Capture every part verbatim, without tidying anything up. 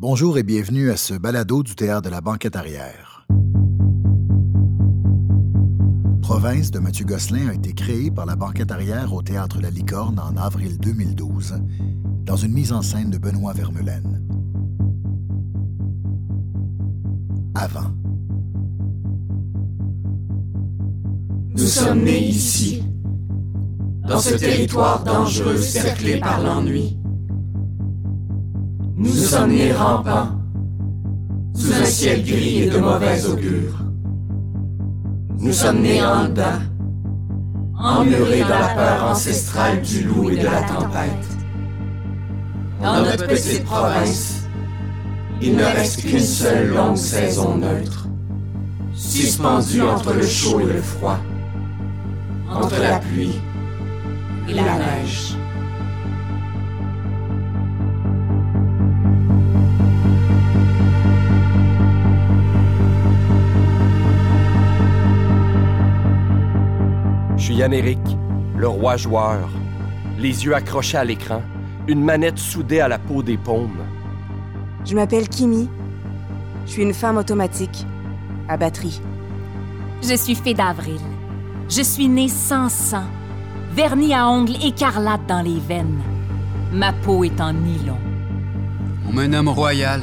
Bonjour et bienvenue à ce balado du Théâtre de la Banquette arrière. Province de Mathieu Gosselin a été créé par la Banquette arrière au Théâtre La Licorne en avril deux mille douze, dans une mise en scène de Benoît Vermeulen. Avant. Nous sommes nés ici, dans ce territoire dangereux cerclé par l'ennui. Nous sommes nés rampants, sous un ciel gris et de mauvais augure. Nous sommes nés en dedans, emmurés dans la peur ancestrale du loup et de la tempête. Dans notre petite province, il ne reste qu'une seule longue saison neutre, suspendue entre le chaud et le froid, entre la pluie et la neige. Yann-Éric, le roi joueur, les yeux accrochés à l'écran, une manette soudée à la peau des paumes. Je m'appelle Kimi. Je suis une femme automatique, à batterie. Je suis Fée d'Avril. Je suis née sans sang, vernie à ongles écarlates dans les veines. Ma peau est en nylon. On me nomme Royal.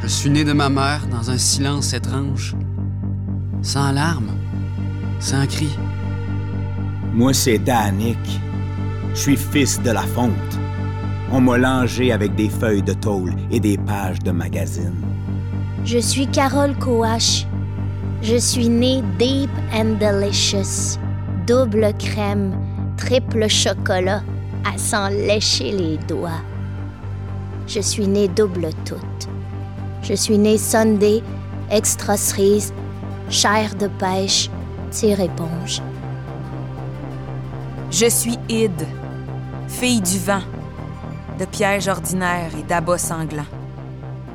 Je suis née de ma mère dans un silence étrange, sans larmes, sans cris. Moi, c'est Danick. Je suis fils de la fonte. On m'a langé avec des feuilles de tôle et des pages de magazines. Je suis Carole Coache. Je suis née Deep and Delicious. Double crème, triple chocolat, à s'en lécher les doigts. Je suis née double toute. Je suis née Sunday, extra cerise, chair de pêche, tire éponge. Je suis Ide, fille du vent, de pièges ordinaires et d'abats sanglants.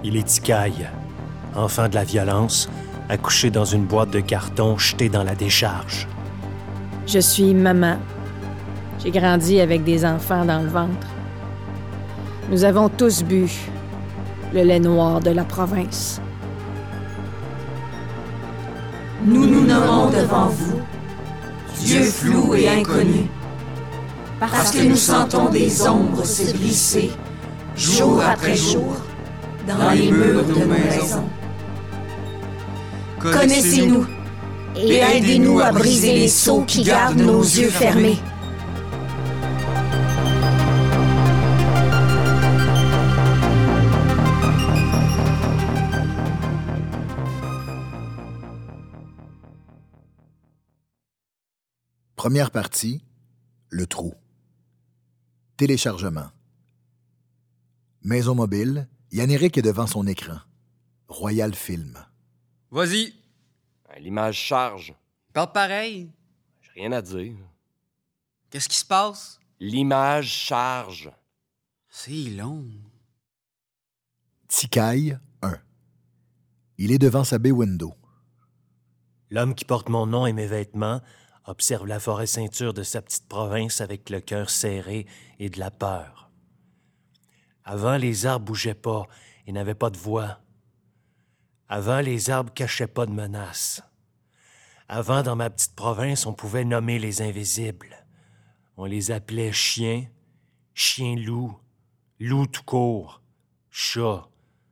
Il est Ticaille, enfant de la violence, accouché dans une boîte de carton jetée dans la décharge. Je suis maman. J'ai grandi avec des enfants dans le ventre. Nous avons tous bu le lait noir de la province. Nous nous nommons devant vous, Dieu flou et inconnu. Parce que nous sentons des ombres se glisser, jour après jour, dans les murs de nos maisons. Connaissez-nous et aidez-nous à briser les sceaux qui gardent nos yeux fermés. Première partie, le trou. Téléchargement. Maison mobile, Yann-Éric est devant son écran. Royal Film. Vas-y. L'image charge. Parle pareil. J'ai rien à dire. Qu'est-ce qui se passe? L'image charge. C'est long. Ticaille un. Il est devant sa baie window. L'homme qui porte mon nom et mes vêtements observe la forêt ceinture de sa petite province avec le cœur serré et de la peur. Avant, les arbres bougeaient pas et n'avaient pas de voix. Avant, les arbres cachaient pas de menaces. Avant, dans ma petite province, on pouvait nommer les invisibles. On les appelait chiens, chiens-loups, loups tout court, chats,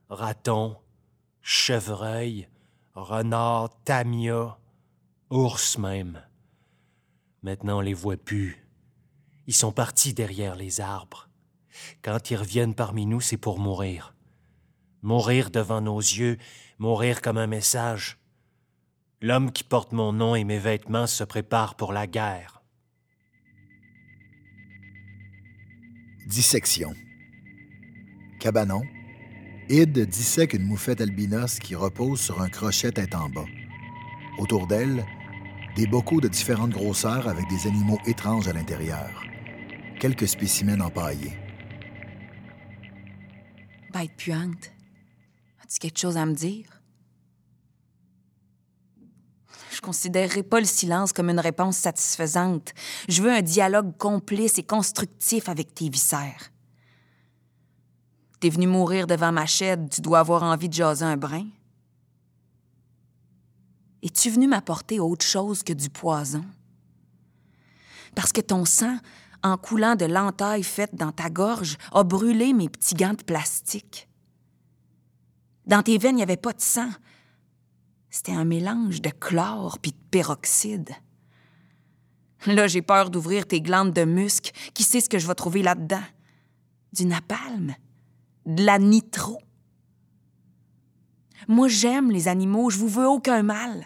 ratons, chevreuils, renards, tamias, ours même. Maintenant, on les voit plus. Ils sont partis derrière les arbres. Quand ils reviennent parmi nous, c'est pour mourir. Mourir devant nos yeux, mourir comme un message. L'homme qui porte mon nom et mes vêtements se prépare pour la guerre. Dissection. Cabanon. Ide dissèque une moufette albinos qui repose sur un crochet tête en bas. Autour d'elle, des bocaux de différentes grosseurs avec des animaux étranges à l'intérieur. Quelques spécimens empaillés. Bête puante, as-tu quelque chose à me dire? Je considérerai pas le silence comme une réponse satisfaisante. Je veux un dialogue complice et constructif avec tes viscères. T'es venu mourir devant ma chaîne, tu dois avoir envie de jaser un brin. Es-tu venu m'apporter autre chose que du poison? Parce que ton sang, en coulant de l'entaille faite dans ta gorge, a brûlé mes petits gants de plastique. Dans tes veines, il n'y avait pas de sang. C'était un mélange de chlore puis de peroxyde. Là, j'ai peur d'ouvrir tes glandes de musc. Qui sait ce que je vais trouver là-dedans? Du napalm? De la nitro? Moi, j'aime les animaux, je vous veux aucun mal.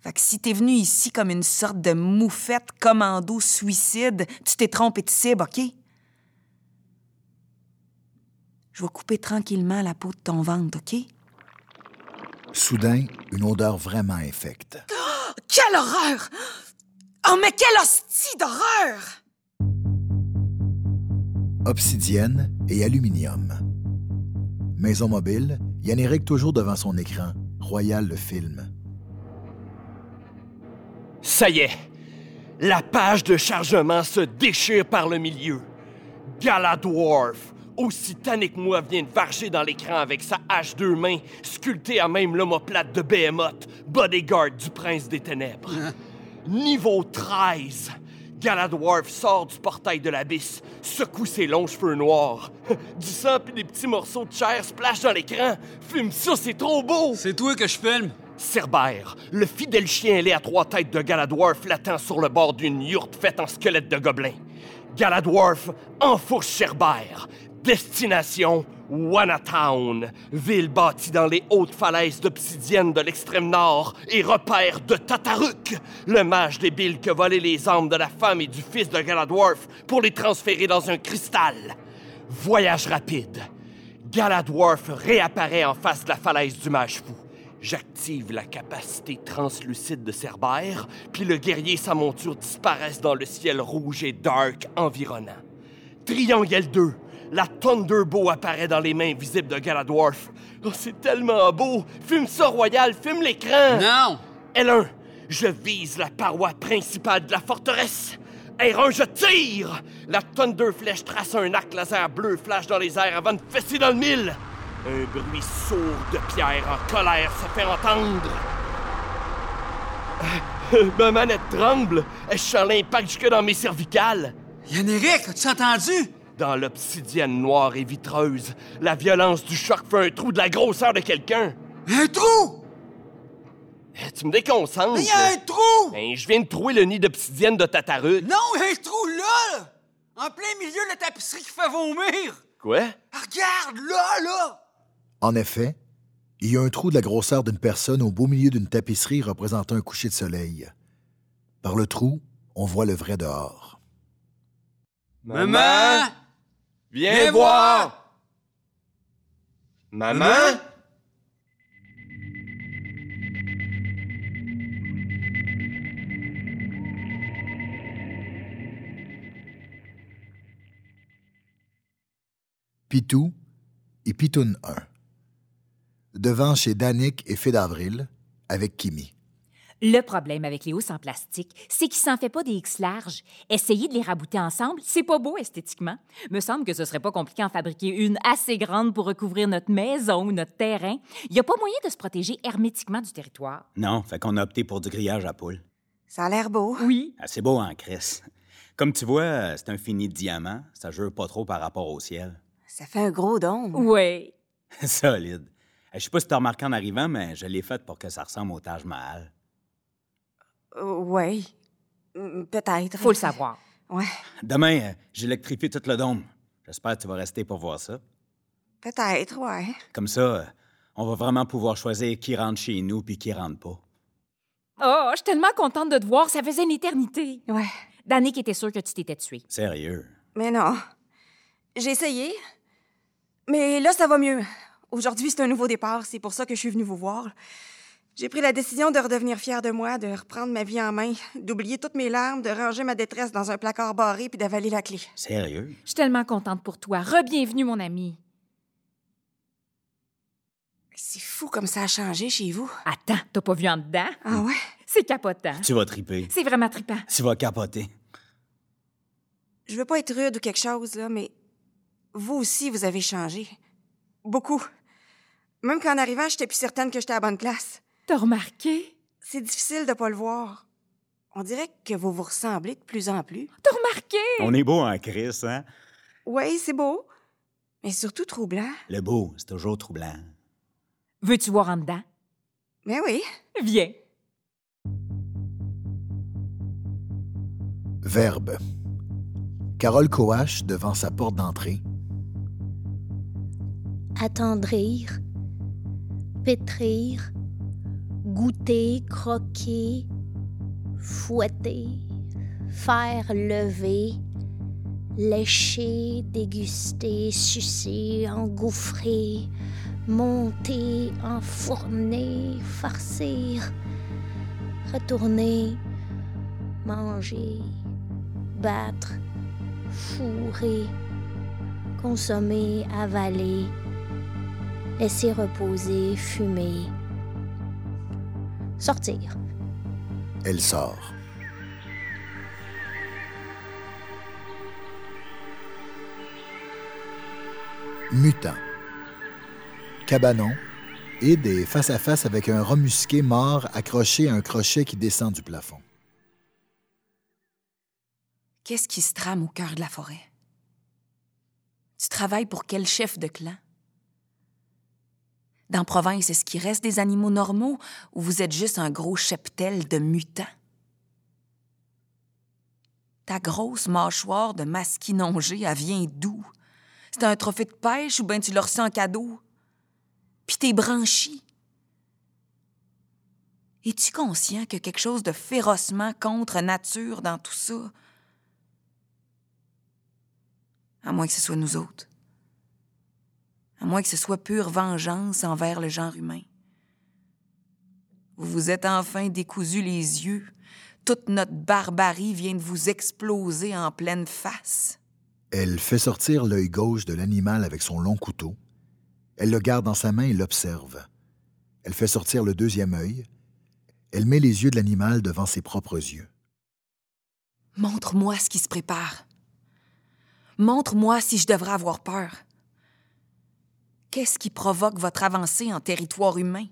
Fait que si t'es venu ici comme une sorte de moufette commando suicide, tu t'es trompé de cible, OK? Je vais couper tranquillement la peau de ton ventre, OK? Soudain, une odeur vraiment infecte. Oh, quelle horreur! Oh, mais quelle hostie d'horreur! Obsidienne et aluminium. Maison mobile, Yann-Éric toujours devant son écran. Royal le film. Ça y est! La page de chargement se déchire par le milieu. Galadwarf, aussi tanné que moi, vient de varger dans l'écran avec sa hache deux mains, sculptée à même l'omoplate de Behemoth, bodyguard du prince des ténèbres. Niveau treize! Galadwarf sort du portail de l'abysse, secoue ses longs cheveux noirs. Du sang pis des petits morceaux de chair splashent dans l'écran. Filme ça, c'est trop beau! C'est toi que je filme! Cerber, le fidèle chien ailé à trois têtes de Galadwarf, l'attend sur le bord d'une yourte faite en squelette de gobelin. Galadwarf enfourche Cerber. Destination Wanatown, ville bâtie dans les hautes falaises d'obsidienne de l'extrême nord et repère de Tataruk, le mage débile que volaient les âmes de la femme et du fils de Galadwarf pour les transférer dans un cristal. Voyage rapide. Galadwarf réapparaît en face de la falaise du mage fou. J'active la capacité translucide de Cerber, puis le guerrier et sa monture disparaissent dans le ciel rouge et dark environnant. Triangle deux. La Thunderbow apparaît dans les mains visibles de Galadwarf. Oh, c'est tellement beau! Fume ça, Royal! Fume l'écran! Non! L un, je vise la paroi principale de la forteresse. R un, je tire! La Thunderflèche trace un arc laser bleu flash dans les airs avant de fesser dans le mille. Un bruit sourd de pierre en colère se fait entendre. Ma manette tremble. Je sens l'impact jusque dans mes cervicales. Yann-Éric, as-tu entendu? Dans l'obsidienne noire et vitreuse, la violence du choc fait un trou de la grosseur de quelqu'un. Un trou? Tu me déconcentres. Mais il y a un trou! Ben, je viens de trouer le nid d'obsidienne de Tatarut. Non, un trou là! En plein milieu de la tapisserie qui fait vomir! Quoi? Ah, regarde, là, là! En effet, il y a un trou de la grosseur d'une personne au beau milieu d'une tapisserie représentant un coucher de soleil. Par le trou, on voit le vrai dehors. Maman! Viens, Viens voir. voir! Maman? Pitou et Pitoun un. Devant chez Danick et Fée d'Avril, avec Kimi. Le problème avec les housses en plastique, c'est qu'ils s'en fait pas des X larges. Essayer de les rabouter ensemble, c'est pas beau esthétiquement. Me semble que ce serait pas compliqué d'en fabriquer une assez grande pour recouvrir notre maison ou notre terrain. Il y a pas moyen de se protéger hermétiquement du territoire. Non, fait qu'on a opté pour du grillage à poules. Ça a l'air beau. Oui. Ah, c'est beau en crisse. Comme tu vois, c'est un fini de diamant. Ça jure pas trop par rapport au ciel. Ça fait un gros dôme. Oui. Solide. Je sais pas si t'as remarqué en arrivant, mais je l'ai faite pour que ça ressemble au Taj Mahal. Oui, peut-être. Faut le savoir. Ouais. Demain, j'électrifie tout le dôme. J'espère que tu vas rester pour voir ça. Peut-être, ouais. Comme ça, on va vraiment pouvoir choisir qui rentre chez nous puis qui rentre pas. Oh, je suis tellement contente de te voir. Ça faisait une éternité. Ouais. Danick était sûre que tu t'étais tuée. Sérieux? Mais non. J'ai essayé. Mais là, ça va mieux. Aujourd'hui, c'est un nouveau départ. C'est pour ça que je suis venue vous voir. J'ai pris la décision de redevenir fière de moi, de reprendre ma vie en main, d'oublier toutes mes larmes, de ranger ma détresse dans un placard barré puis d'avaler la clé. Sérieux? Je suis tellement contente pour toi. Re-bienvenue, mon ami. C'est fou comme ça a changé chez vous. Attends, t'as pas vu en dedans? Ah ouais? C'est capotant. Tu vas triper. C'est vraiment trippant. Tu vas capoter. Je veux pas être rude ou quelque chose, là, mais vous aussi, vous avez changé. Beaucoup. Même qu'en arrivant, j'étais plus certaine que j'étais à la bonne place. T'as remarqué? C'est difficile de pas le voir. On dirait que vous vous ressemblez de plus en plus. T'as remarqué? On est beau en crisse, hein? Oui, c'est beau. Mais surtout troublant. Le beau, c'est toujours troublant. Veux-tu voir en dedans? Ben oui. Viens. Verbe. Carole Coache devant sa porte d'entrée. Attendrir, pétrir, goûter, croquer, fouetter, faire lever, lécher, déguster, sucer, engouffrer, monter, enfourner, farcir, retourner, manger, battre, fourrer, consommer, avaler, laisser reposer, fumer, sortir. Elle sort. Mutant. Cabanon, Id est face à face avec un remusqué mort accroché à un crochet qui descend du plafond. Qu'est-ce qui se trame au cœur de la forêt? Tu travailles pour quel chef de clan? Dans Province, est-ce qu'il reste des animaux normaux ou vous êtes juste un gros cheptel de mutants? Ta grosse mâchoire de masquinongé, elle vient d'où? C'est un trophée de pêche ou bien tu l'as reçu en cadeau? Puis t'es branchi. Es-tu conscient qu'il y a quelque chose de férocement contre nature dans tout ça? À moins que ce soit nous autres. À moins que ce soit pure vengeance envers le genre humain. Vous vous êtes enfin décousu les yeux. Toute notre barbarie vient de vous exploser en pleine face. Elle fait sortir l'œil gauche de l'animal avec son long couteau. Elle le garde dans sa main et l'observe. Elle fait sortir le deuxième œil. Elle met les yeux de l'animal devant ses propres yeux. Montre-moi ce qui se prépare. Montre-moi si je devrais avoir peur. Qu'est-ce qui provoque votre avancée en territoire humain?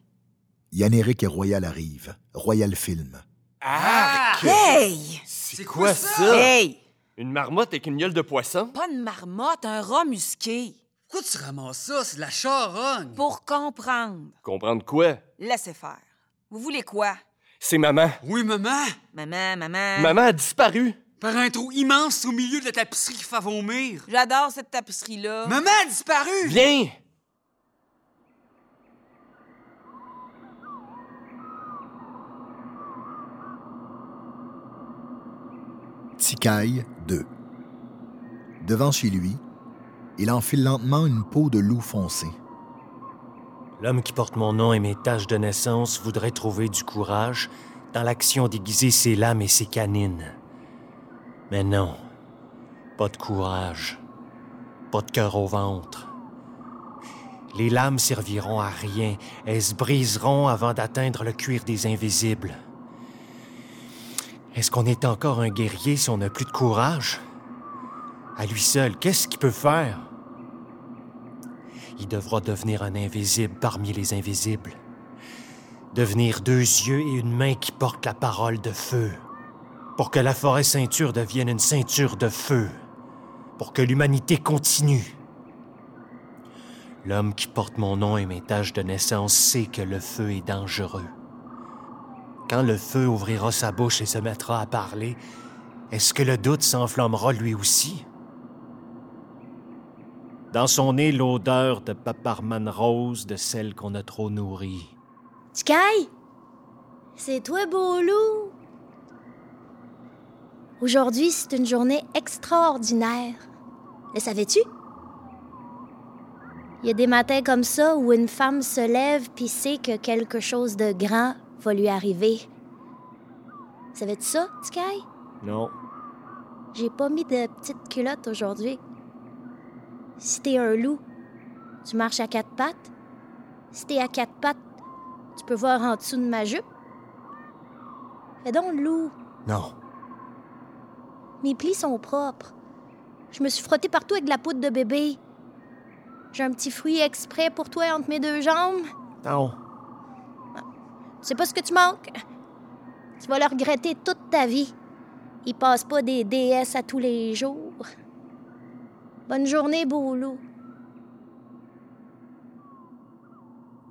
Yann-Éric et Royal arrivent. Royal filme. Ah! Hey! C'est, C'est quoi, quoi ça? ça? Hey! Une marmotte avec une gueule de poisson? Pas une marmotte, un rat musqué. Pourquoi tu ramasses ça? C'est de la charogne. Pour comprendre. Comprendre quoi? Laissez faire. Vous voulez quoi? C'est maman. Oui, maman. Maman, maman. Maman a disparu. Par un trou immense au milieu de la tapisserie qui fait vomir. J'adore cette tapisserie-là. Maman a disparu! Viens! Ticaille deux. Devant chez lui, il enfile lentement une peau de loup foncé. L'homme qui porte mon nom et mes taches de naissance voudrait trouver du courage dans l'action d'aiguiser ses lames et ses canines. Mais non, pas de courage, pas de cœur au ventre. Les lames serviront à rien, elles se briseront avant d'atteindre le cuir des invisibles. Est-ce qu'on est encore un guerrier si on n'a plus de courage? À lui seul, qu'est-ce qu'il peut faire? Il devra devenir un invisible parmi les invisibles. Devenir deux yeux et une main qui portent la parole de feu. Pour que la forêt ceinture devienne une ceinture de feu. Pour que l'humanité continue. L'homme qui porte mon nom et mes taches de naissance sait que le feu est dangereux. Quand le feu ouvrira sa bouche et se mettra à parler, est-ce que le doute s'enflammera lui aussi? Dans son nez, l'odeur de paparmane rose de celle qu'on a trop nourrie. Ticaille, c'est toi, beau loup! Aujourd'hui, c'est une journée extraordinaire. Le savais-tu? Il y a des matins comme ça où une femme se lève puis sait que quelque chose de grand va lui arriver. Savais-tu ça, Ticaille? Non. J'ai pas mis de petite culotte aujourd'hui. Si t'es un loup, tu marches à quatre pattes. Si t'es à quatre pattes, tu peux voir en dessous de ma jupe. Fais donc, loup. Non. Mes plis sont propres. Je me suis frottée partout avec de la poudre de bébé. J'ai un petit fruit exprès pour toi entre mes deux jambes. Non. C'est pas ce que tu manques. Tu vas le regretter toute ta vie. Il passe pas des D S à tous les jours. Bonne journée, beau loup.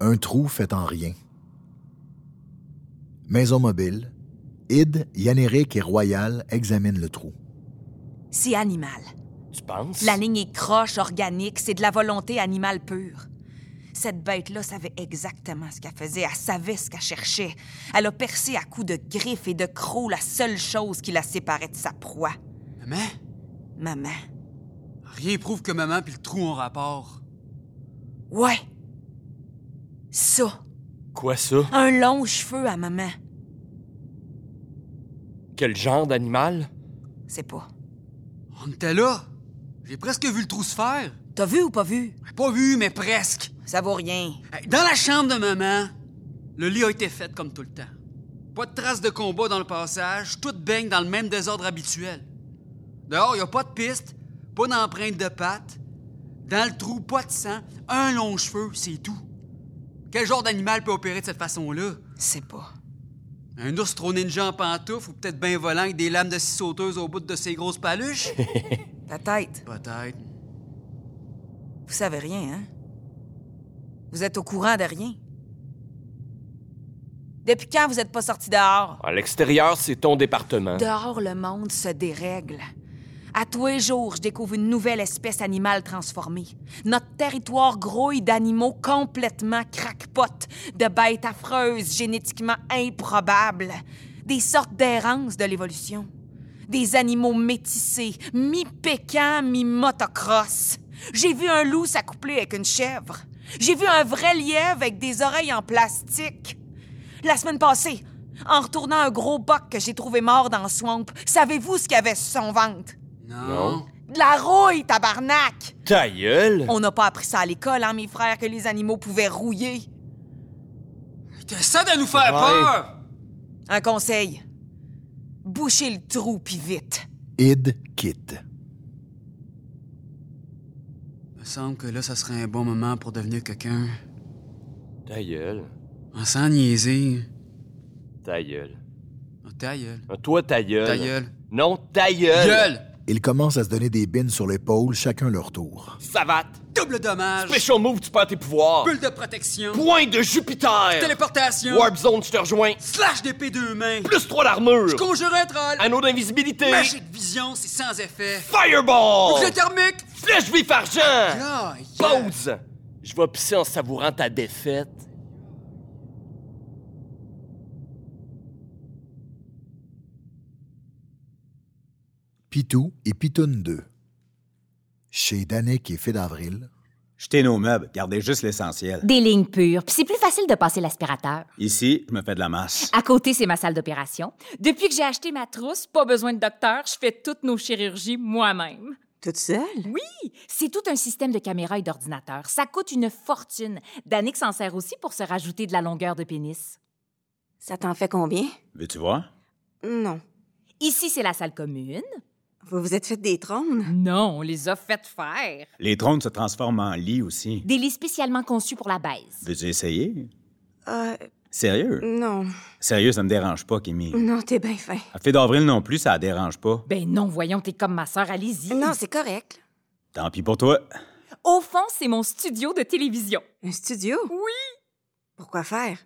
Un trou fait en rien. Maison mobile. Id, Yann-Éric et Royal examinent le trou. C'est animal. Tu penses? La ligne est croche, organique, c'est de la volonté animale pure. Cette bête-là savait exactement ce qu'elle faisait, elle savait ce qu'elle cherchait. Elle a percé à coups de griffes et de crocs la seule chose qui la séparait de sa proie. Maman? Maman. Rien prouve que maman puis le trou ont rapport. Ouais. Ça. Quoi ça? Un long cheveu à maman. Quel genre d'animal? C'est pas. On était là. J'ai presque vu le trou se faire. T'as vu ou pas vu? Pas vu, mais presque. Ça vaut rien. Dans la chambre de maman, le lit a été fait comme tout le temps. Pas de traces de combat dans le passage, tout baigne dans le même désordre habituel. Dehors, y a pas de piste, pas d'empreinte de pattes. Dans le trou, pas de sang, un long cheveu, c'est tout. Quel genre d'animal peut opérer de cette façon-là? C'est pas. Un ours trop ninja en pantoufles ou peut-être bien volant avec des lames de scie sauteuse au bout de ses grosses paluches? Peut-être. Peut-être. Vous savez rien, hein? Vous êtes au courant de rien. Depuis quand vous êtes pas sortis dehors? À l'extérieur, c'est ton département. Dehors, le monde se dérègle. À tous les jours, je découvre une nouvelle espèce animale transformée. Notre territoire grouille d'animaux complètement crackpotes, de bêtes affreuses, génétiquement improbables, des sortes d'errances de l'évolution, des animaux métissés, mi-pécans, mi-motocross. J'ai vu un loup s'accoupler avec une chèvre. J'ai vu un vrai lièvre avec des oreilles en plastique. La semaine passée, en retournant un gros boc que j'ai trouvé mort dans le swamp, savez-vous ce qu'il y avait sur son ventre? Non. De la rouille, tabarnak! Ta gueule! On n'a pas appris ça à l'école, hein, mes frères, que les animaux pouvaient rouiller. T'essaies de nous faire peur! Un conseil. Bouchez le trou, pis vite. Id quitte. Il me semble que là, ça serait un bon moment pour devenir quelqu'un. Ta gueule. En s'en niaiser. Ta gueule. Oh, ta gueule. Oh, toi, ta gueule. Ta gueule. Non, ta gueule. Gueule! Ils commencent à se donner des bines sur l'épaule, chacun leur tour. Savate! Double dommage! Special move, tu perds tes pouvoirs! Bulle de protection! Point de Jupiter! Téléportation! Warp zone, je te rejoins! Slash d'épée deux mains! Plus trois d'armure! Je conjure un troll! Anneau d'invisibilité! Magique vision, c'est sans effet! Fireball! Objet thermique! Flèche vif argent! Pause! Yeah. Je vais pisser en savourant ta défaite. Pitou et Pitoune deux. Chez Danick et Fille d'Avril. Jetez nos meubles, gardez juste l'essentiel. Des lignes pures, puis c'est plus facile de passer l'aspirateur. Ici, je me fais de la masse. À côté, c'est ma salle d'opération. Depuis que j'ai acheté ma trousse, pas besoin de docteur, je fais toutes nos chirurgies moi-même. Toute seule? Oui! C'est tout un système de caméras et d'ordinateurs. Ça coûte une fortune. Danick s'en sert aussi pour se rajouter de la longueur de pénis. Ça t'en fait combien? Veux-tu voir? Non. Ici, c'est la salle commune. Vous vous êtes fait des trônes? Non, on les a fait faire. Les trônes se transforment en lits aussi. Des lits spécialement conçus pour la baise. Veux-tu essayer? Euh... Sérieux? Non. Sérieux, ça me dérange pas, Kémy. Non, t'es bien fin. À Fille d'Avril non plus, ça la dérange pas. Ben non, voyons, t'es comme ma sœur, allez-y. Non, c'est correct. Tant pis pour toi. Au fond, c'est mon studio de télévision. Un studio? Oui! Pourquoi faire?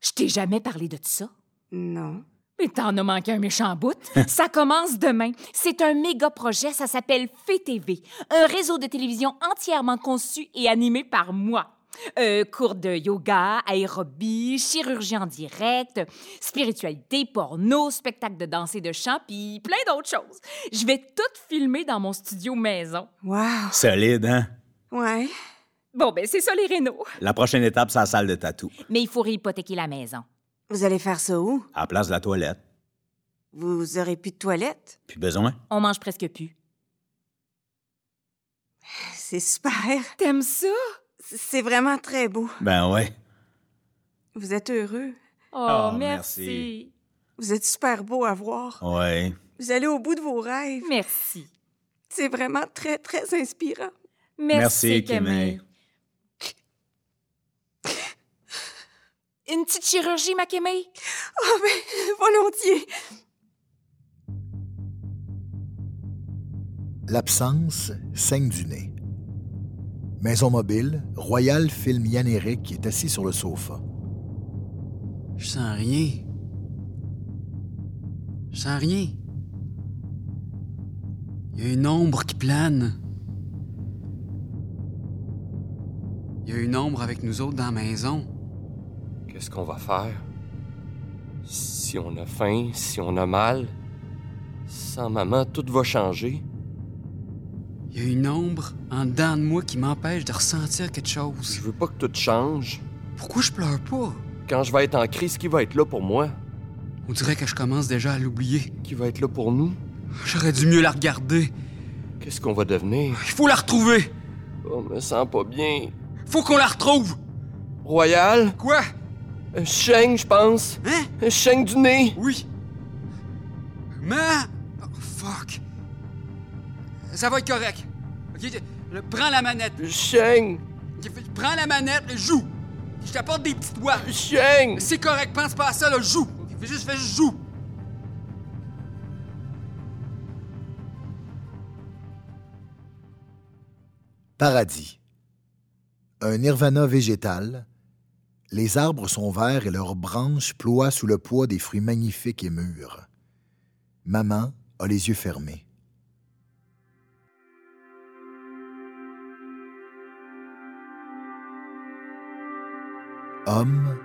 Je t'ai jamais parlé de tout ça. Non. Mais t'en as manqué un méchant bout. Ça commence demain. C'est un méga projet, ça s'appelle F T V. Un réseau de télévision entièrement conçu et animé par moi. Euh, cours de yoga, aérobie, chirurgie en direct, spiritualité, porno, spectacle de danse et de chant, puis plein d'autres choses. Je vais tout filmer dans mon studio maison. Wow! Solide, hein? Ouais. Bon, ben c'est ça les rénaux. La prochaine étape, c'est la salle de tatou. Mais il faut réhypothéquer la maison. Vous allez faire ça où? À la place de la toilette. Vous aurez plus de toilette? Plus besoin. On mange presque plus. C'est super. T'aimes ça? C'est vraiment très beau. Ben ouais. Vous êtes heureux? Oh, oh merci. merci. Vous êtes super beau à voir. Ouais. Vous allez au bout de vos rêves. Merci. C'est vraiment très, très inspirant. Merci, Camille. Une petite chirurgie, ma Kémé? Oh, ben, volontiers! L'absence saigne du nez. Maison mobile, Royal filme Yann-Éric qui est assis sur le sofa. Je sens rien. Je sens rien. Il y a une ombre qui plane. Il y a une ombre avec nous autres dans la maison. Qu'est-ce qu'on va faire? Si on a faim, si on a mal, sans maman, tout va changer. Il y a une ombre en dedans de moi qui m'empêche de ressentir quelque chose. Je veux pas que tout change. Pourquoi je pleure pas? Quand je vais être en crise, qui va être là pour moi? On dirait que je commence déjà à l'oublier. Qui va être là pour nous? J'aurais dû mieux la regarder. Qu'est-ce qu'on va devenir? Il faut la retrouver! On me sent pas bien. Faut qu'on la retrouve! Royal? Quoi? Un chêne, je pense. Hein? Un chêne du nez. Oui. Mais... Oh, fuck. Ça va être correct. OK? Prends la manette. Cheng! Prends la manette, joue! Je t'apporte des petits doigts. Cheng! C'est correct, pense pas à ça, là, joue! Fais juste, fais juste, joue! Paradis. Un nirvana végétal. Les arbres sont verts et leurs branches ploient sous le poids des fruits magnifiques et mûrs. Maman a les yeux fermés. Homme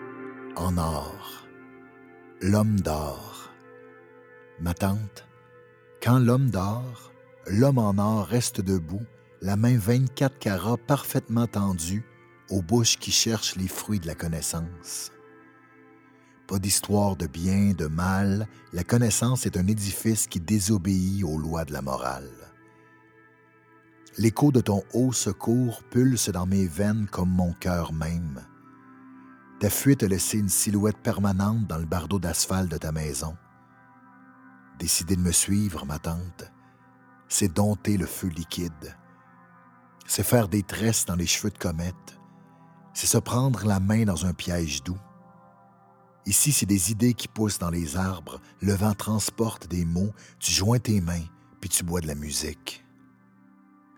en or. L'homme d'or. Ma tante, quand l'homme d'or, l'homme en or reste debout, la main vingt-quatre carats parfaitement tendue, aux bouches qui cherchent les fruits de la connaissance. Pas d'histoire de bien, de mal, la connaissance est un édifice qui désobéit aux lois de la morale. L'écho de ton haut secours pulse dans mes veines comme mon cœur même. Ta fuite a laissé une silhouette permanente dans le bardeau d'asphalte de ta maison. Décider de me suivre, ma tante, c'est dompter le feu liquide. C'est faire des tresses dans les cheveux de comète. C'est se prendre la main dans un piège doux. Ici, c'est des idées qui poussent dans les arbres. Le vent transporte des mots. Tu joins tes mains, puis tu bois de la musique.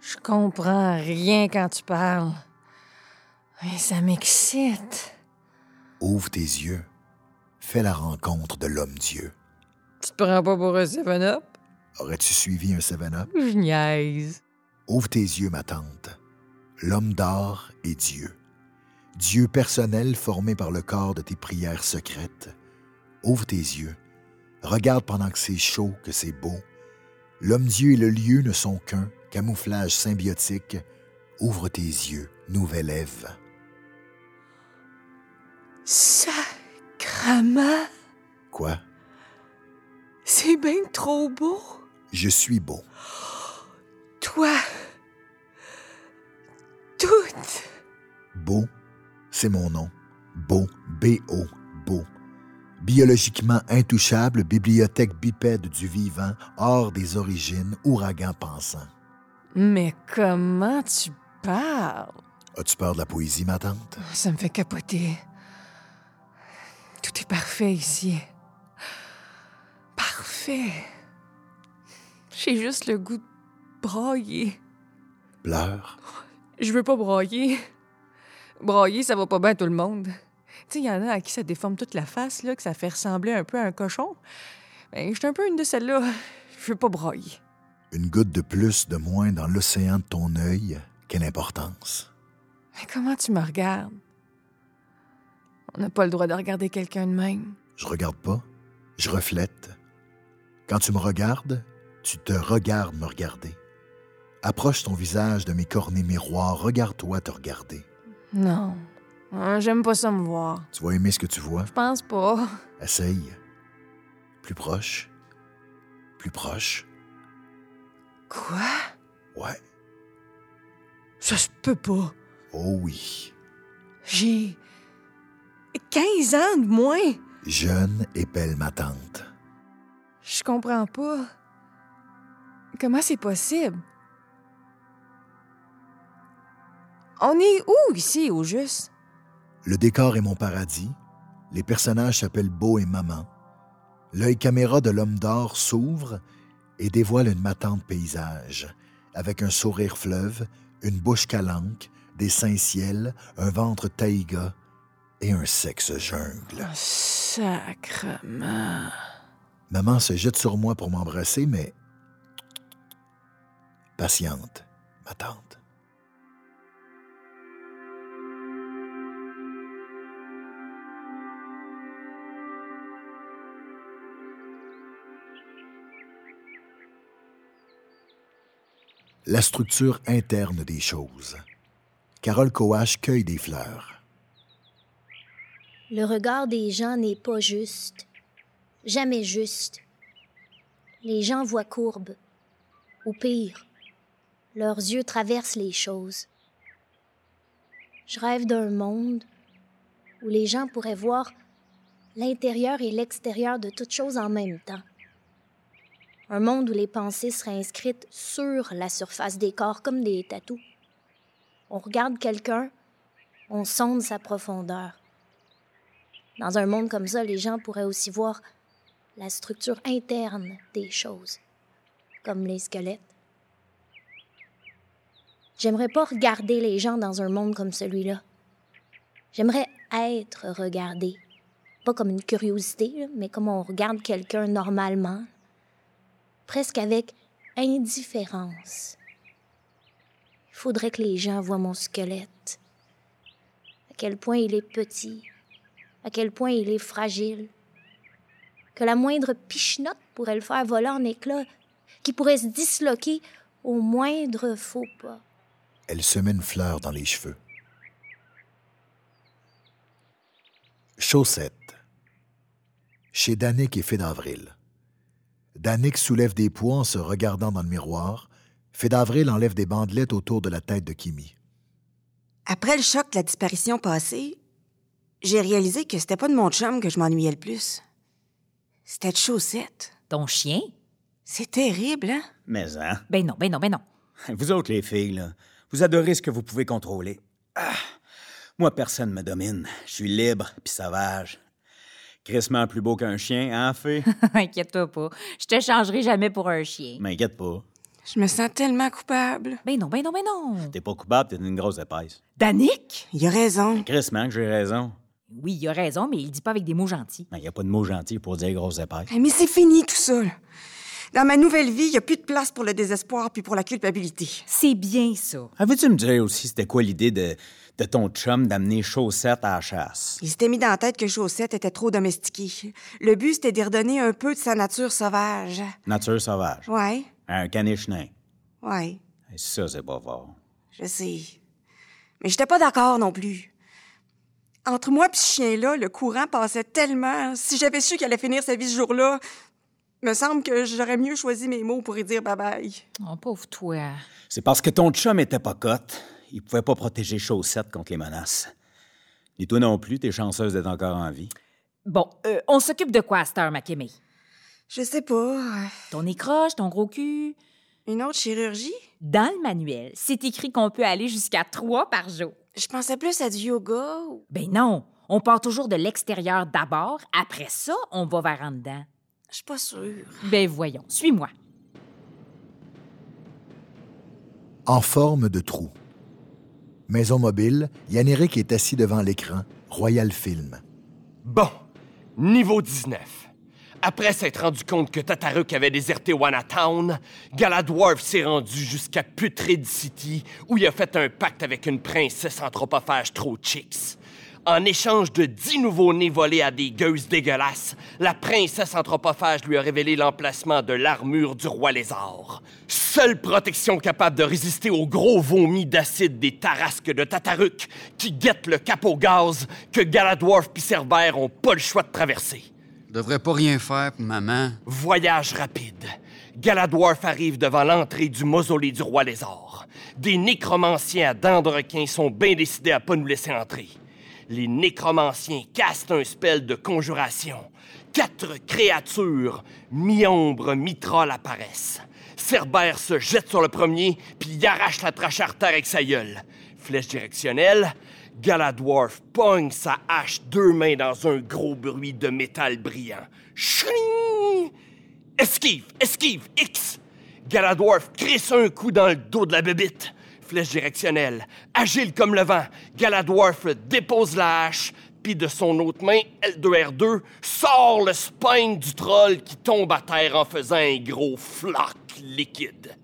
Je comprends rien quand tu parles. Mais ça m'excite. Ouvre tes yeux. Fais la rencontre de l'homme-dieu. Tu te prends pas pour un seven-up? Aurais-tu suivi un seven-up? Je niaise. Ouvre tes yeux, ma tante. L'homme d'or est Dieu. Dieu personnel formé par le corps de tes prières secrètes. Ouvre tes yeux. Regarde pendant que c'est chaud, que c'est beau. L'homme-dieu et le lieu ne sont qu'un, camouflage symbiotique. Ouvre tes yeux, nouvelle Ève. Sacrement! Quoi? C'est bien trop beau. Je suis beau. Oh, toi. Toute. Beau, c'est mon nom. Beau, B-O, beau. Biologiquement intouchable, bibliothèque bipède du vivant, hors des origines, ouragan pensant. Mais comment tu parles? As-tu peur de la poésie, ma tante? Ça me fait capoter. Tout est parfait ici. Parfait. J'ai juste le goût de brailler. Pleure? Je veux pas brailler. Brailler, ça va pas bien à tout le monde. Tu sais, il y en a à qui ça déforme toute la face, là, que ça fait ressembler un peu à un cochon. Ben, je suis un peu une de celles-là. Je veux pas brailler. Une goutte de plus, de moins dans l'océan de ton œil, quelle importance. Mais comment tu me regardes? On n'a pas le droit de regarder quelqu'un de même. Je regarde pas. Je reflète. Quand tu me regardes, tu te regardes me regarder. Approche ton visage de mes cornets miroirs. Regarde-toi te regarder. Non. J'aime pas ça me voir. Tu vas aimer ce que tu vois? Je pense pas. Essaye. Plus proche. Plus proche. Quoi? Ouais. Ça se peut pas. Oh oui. J'ai... quinze ans de moins. Jeune et belle, ma tante. Je comprends pas. Comment c'est possible? On est où, ici, au juste? Le décor est mon paradis. Les personnages s'appellent Beau et Maman. L'œil caméra de l'homme d'or s'ouvre et dévoile une matante paysage, avec un sourire fleuve, une bouche calanque, des seins ciel, un ventre taïga et un sexe jungle. Oh, sacrement! Maman se jette sur moi pour m'embrasser, mais... patiente, ma tante. La structure interne des choses. Carole Coache cueille des fleurs. Le regard des gens n'est pas juste. Jamais juste. Les gens voient courbe. Ou pire, leurs yeux traversent les choses. Je rêve d'un monde où les gens pourraient voir l'intérieur et l'extérieur de toutes choses en même temps. Un monde où les pensées seraient inscrites sur la surface des corps comme des tatous. On regarde quelqu'un, on sonde sa profondeur. Dans un monde comme ça, les gens pourraient aussi voir la structure interne des choses, comme les squelettes. J'aimerais pas regarder les gens dans un monde comme celui-là. J'aimerais être regardée. Pas comme une curiosité, mais comme on regarde quelqu'un normalement. Presque avec indifférence. Il faudrait que les gens voient mon squelette. À quel point il est petit, à quel point il est fragile. Que la moindre pichenote pourrait le faire voler en éclats, qui pourrait se disloquer au moindre faux pas. Elle se met une fleur dans les cheveux. Chaussettes. Chez Danick et Fée d'Avril. Danick soulève des poids en se regardant dans le miroir. Fée d'Avril enlève des bandelettes autour de la tête de Kimi. Après le choc de la disparition passée, j'ai réalisé que c'était pas de mon chum que je m'ennuyais le plus. C'était de Chaussette. Ton chien? C'est terrible, hein? Mais hein? Ben non, ben non, ben non. Vous autres, les filles, là, vous adorez ce que vous pouvez contrôler. Ah! Moi, personne me domine. Je suis libre pis sauvage. Crissement plus beau qu'un chien, hein, Fée? Inquiète-toi pas. Je te changerai jamais pour un chien. M'inquiète pas. Je me sens tellement coupable. Ben non, ben non, ben non. T'es pas coupable, t'es une grosse épaisse. Danick? Il a raison. Crissement que j'ai raison. Oui, il a raison, mais il dit pas avec des mots gentils. Ben, il y a pas de mots gentils pour dire grosse épaisse. Mais c'est fini, tout ça. Dans ma nouvelle vie, il y a plus de place pour le désespoir puis pour la culpabilité. C'est bien, ça. Ah, veux-tu me dire aussi c'était quoi l'idée de... de ton chum d'amener Chaussette à la chasse? Il s'était mis dans la tête que Chaussette était trop domestiquée. Le but, c'était d'y redonner un peu de sa nature sauvage. Nature sauvage? Ouais. Un caniche nain. Ouais. Et ça, c'est pas fort. Je sais. Mais j'étais pas d'accord non plus. Entre moi pis ce chien-là, le courant passait tellement. Si j'avais su qu'elle allait finir sa vie ce jour-là, me semble que j'aurais mieux choisi mes mots pour y dire bye-bye. Oh, pauvre toi. C'est parce que ton chum était pas cote. Il pouvait pas protéger Chaussette contre les menaces. Ni toi non plus, t'es chanceuse d'être encore en vie. Bon, euh, on s'occupe de quoi à cette heure, ma Kémé? Je sais pas. Ton écroche, ton gros cul... Une autre chirurgie? Dans le manuel, c'est écrit qu'on peut aller jusqu'à trois par jour. Je pensais plus à du yoga ou... Ben non, on part toujours de l'extérieur d'abord. Après ça, on va vers en dedans. Je suis pas sûre. Ben voyons, suis-moi. En forme de trou. Maison mobile, Yann-Éric est assis devant l'écran, Royal Film. Bon, niveau dix-neuf. Après s'être rendu compte que Tataruk avait déserté Wanatown, Galadwarf s'est rendu jusqu'à Putrid City, où il a fait un pacte avec une princesse anthropophage trop chicks. En échange de dix nouveaux-nés volés à des gueuses dégueulasses, la princesse anthropophage lui a révélé l'emplacement de l'armure du Roi Lézard. Seule protection capable de résister aux gros vomis d'acide des tarasques de Tataruk qui guettent le cap au gaz que Galadwarf pis Cerber ont pas le choix de traverser. Je devrais pas rien faire, maman. Voyage rapide. Galadwarf arrive devant l'entrée du mausolée du Roi Lézard. Des nécromanciens à dents de requin sont bien décidés à pas nous laisser entrer. Les nécromanciens castent un spell de conjuration. Quatre créatures, mi-ombre, mi-troll apparaissent. Cerber se jette sur le premier, puis il arrache la trachartère avec sa gueule. Flèche directionnelle, Galadwarf pogne sa hache deux mains dans un gros bruit de métal brillant. Chling! Esquive! Esquive! X! Galadwarf crisse un coup dans le dos de la bébite. Flèche directionnelle. Agile comme le vent, Galadwarf dépose la hache, puis de son autre main, L deux R deux, sort le spine du troll qui tombe à terre en faisant un gros floc liquide.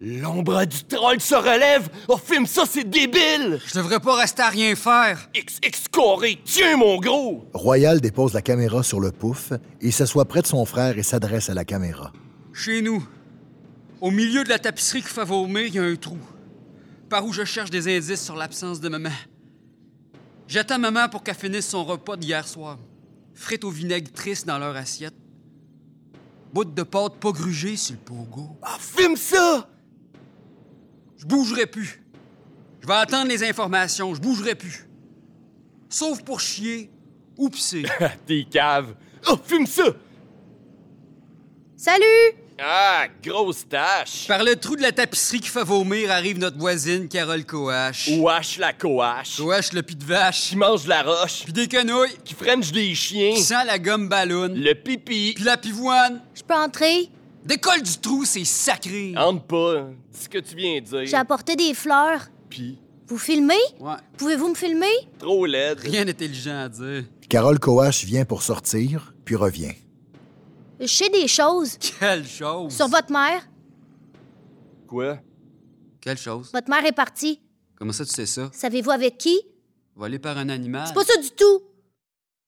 L'ombre du troll se relève! Oh, filme ça, c'est débile! Je devrais pas rester à rien faire! X X Corée, tiens, mon gros! Royal dépose la caméra sur le pouf et s'assoit près de son frère et s'adresse à la caméra. Chez nous, au milieu de la tapisserie qui fait vomir, il y a un trou. Par où je cherche des indices sur l'absence de maman. J'attends maman pour qu'elle finisse son repas d'hier soir. Frites au vinaigre triste dans leur assiette. Bout de pâte pas grugée sur le pogo. Ah, filme ça! Je bougerai plus. Je vais attendre les informations. Je bougerai plus. Sauf pour chier ou pisser. T'es cave. Oh, fume ça! Salut! Ah, grosse tâche! Par le trou de la tapisserie qui fait vomir arrive notre voisine, Carole Coache. Ouache la Coache. Coache le pis de vache. Qui mange la roche. Pis des quenouilles. Qui frenche des chiens. Qui sent la gomme ballonne. Le pipi. Pis la pivoine. Je peux entrer? Décolle du trou, c'est sacré! Entre pas, hein. Dis ce que tu viens de dire. J'ai apporté des fleurs. Pis? Vous filmez? Ouais. Pouvez-vous me filmer? Trop laide. Rien d'intelligent à dire. Carole Coache vient pour sortir, puis revient. Je sais des choses. Quelle chose? Sur votre mère. Quoi? Quelle chose? Votre mère est partie. Comment ça, tu sais ça? Savez-vous avec qui? Volée par un animal. C'est pas ça du tout!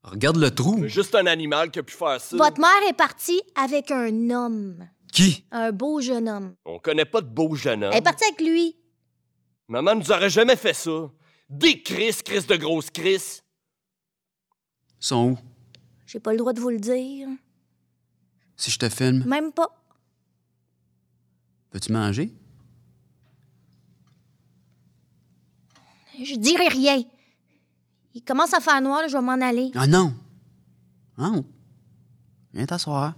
Regarde le trou. C'est juste un animal qui a pu faire ça. Votre mère est partie avec un homme. Qui? Un beau jeune homme. On connaît pas de beau jeune homme. Elle est partie avec lui. Maman nous aurait jamais fait ça. Des Chris, Chris de grosse Chris. Ils sont où? J'ai pas le droit de vous le dire. Si je te filme? Même pas. Peux-tu manger? Je dirai rien. Il commence à faire noir, là, je vais m'en aller. Ah non! Non! Viens t'asseoir.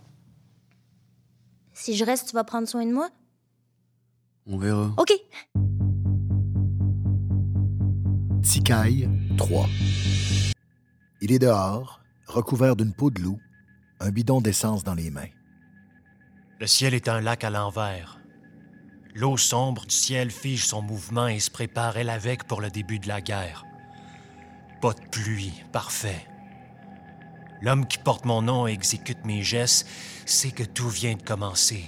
Si je reste, tu vas prendre soin de moi? On verra. OK! Ticaille trois. Il est dehors, recouvert d'une peau de loup, un bidon d'essence dans les mains. Le ciel est un lac à l'envers. L'eau sombre du ciel fige son mouvement et se prépare, elle avec, pour le début de la guerre. Pas de pluie, parfait. L'homme qui porte mon nom et exécute mes gestes sait que tout vient de commencer.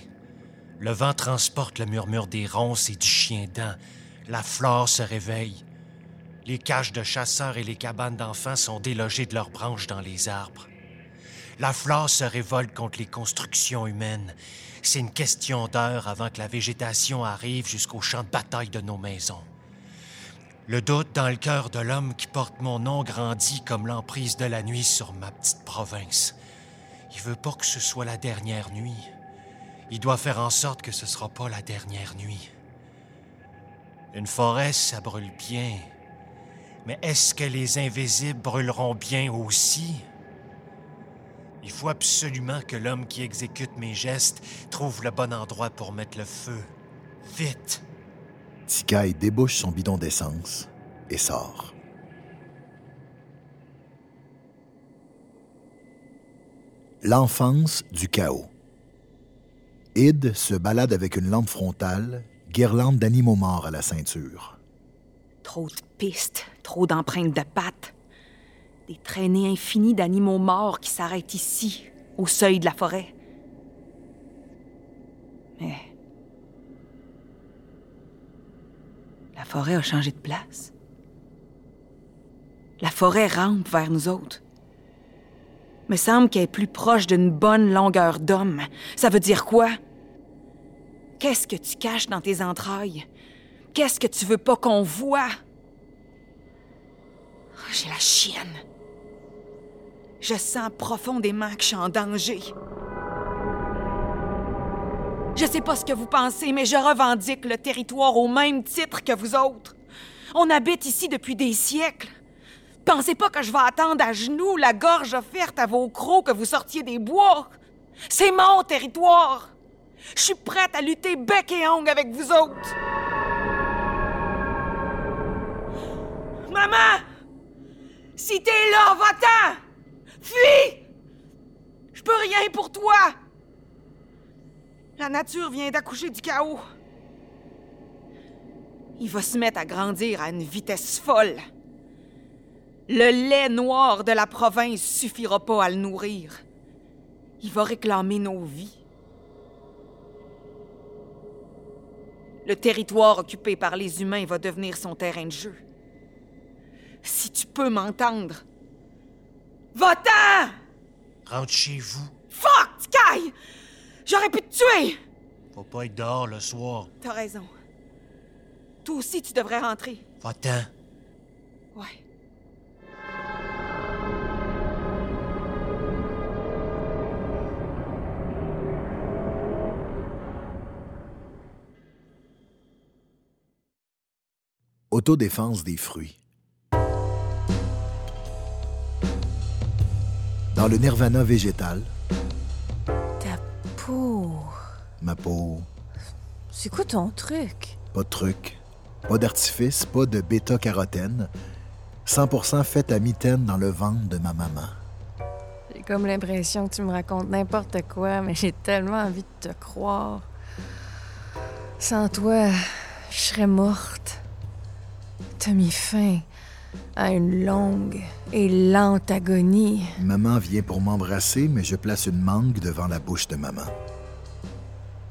Le vent transporte le murmure des ronces et du chien-dent. La flore se réveille. Les caches de chasseurs et les cabanes d'enfants sont délogées de leurs branches dans les arbres. La flore se révolte contre les constructions humaines. C'est une question d'heure avant que la végétation arrive jusqu'au champ de bataille de nos maisons. Le doute dans le cœur de l'homme qui porte mon nom grandit comme l'emprise de la nuit sur ma petite province. Il veut pas que ce soit la dernière nuit. Il doit faire en sorte que ce sera pas la dernière nuit. Une forêt, ça brûle bien. Mais est-ce que les invisibles brûleront bien aussi? Il faut absolument que l'homme qui exécute mes gestes trouve le bon endroit pour mettre le feu. Vite! Ticaille débouche son bidon d'essence et sort. L'enfance du chaos. Id se balade avec une lampe frontale, guirlande d'animaux morts à la ceinture. Trop de pistes, trop d'empreintes de pattes. Des traînées infinies d'animaux morts qui s'arrêtent ici, au seuil de la forêt. Mais... la forêt a changé de place. La forêt rampe vers nous autres. Me semble qu'elle est plus proche d'une bonne longueur d'homme. Ça veut dire quoi? Qu'est-ce que tu caches dans tes entrailles? Qu'est-ce que tu veux pas qu'on voie? Oh, j'ai la chienne. Je sens profondément que je suis en danger. Je sais pas ce que vous pensez, mais je revendique le territoire au même titre que vous autres. On habite ici depuis des siècles. Pensez pas que je vais attendre à genoux la gorge offerte à vos crocs que vous sortiez des bois. C'est mon territoire. Je suis prête à lutter bec et ongle avec vous autres. Maman! Si t'es là, va-t'en! Fuis! Je peux rien pour toi! La nature vient d'accoucher du chaos. Il va se mettre à grandir à une vitesse folle. Le lait noir de la province suffira pas à le nourrir. Il va réclamer nos vies. Le territoire occupé par les humains va devenir son terrain de jeu. Si tu peux m'entendre... Va-t'en! Rentre chez vous. Fuck, tu cailles! J'aurais pu te tuer! Faut pas être dehors le soir. T'as raison. Toi aussi, tu devrais rentrer. Va-t'en. Ouais. Autodéfense des fruits. Dans le nirvana végétal... Ta peau... Ma peau... C'est quoi ton truc? Pas de truc. Pas d'artifice, pas de bêta-carotène. cent pour cent faite à mitaine dans le ventre de ma maman. J'ai comme l'impression que tu me racontes n'importe quoi, mais j'ai tellement envie de te croire. Sans toi, je serais morte. T'as mis fin à une longue et lente agonie. Maman vient pour m'embrasser, mais je place une mangue devant la bouche de maman.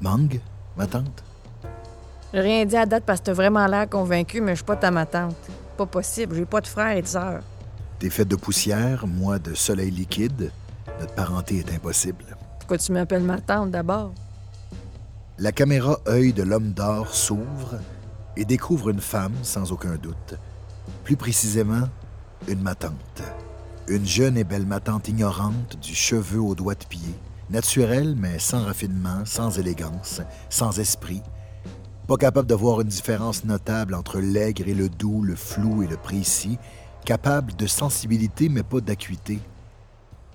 Mangue, ma tante? J'ai rien dit à date parce que t'as vraiment l'air convaincue, mais je suis pas ta ma tante. Pas possible, j'ai pas de frères et de sœurs. T'es faite de poussière, moi de soleil liquide. Notre parenté est impossible. Pourquoi tu m'appelles ma tante d'abord? La caméra œil de l'homme d'or s'ouvre et découvre une femme, sans aucun doute. Plus précisément, une matante. Une jeune et belle matante ignorante, du cheveu aux doigts de pied, naturelle, mais sans raffinement, sans élégance, sans esprit, pas capable de voir une différence notable entre l'aigre et le doux, le flou et le précis, capable de sensibilité, mais pas d'acuité.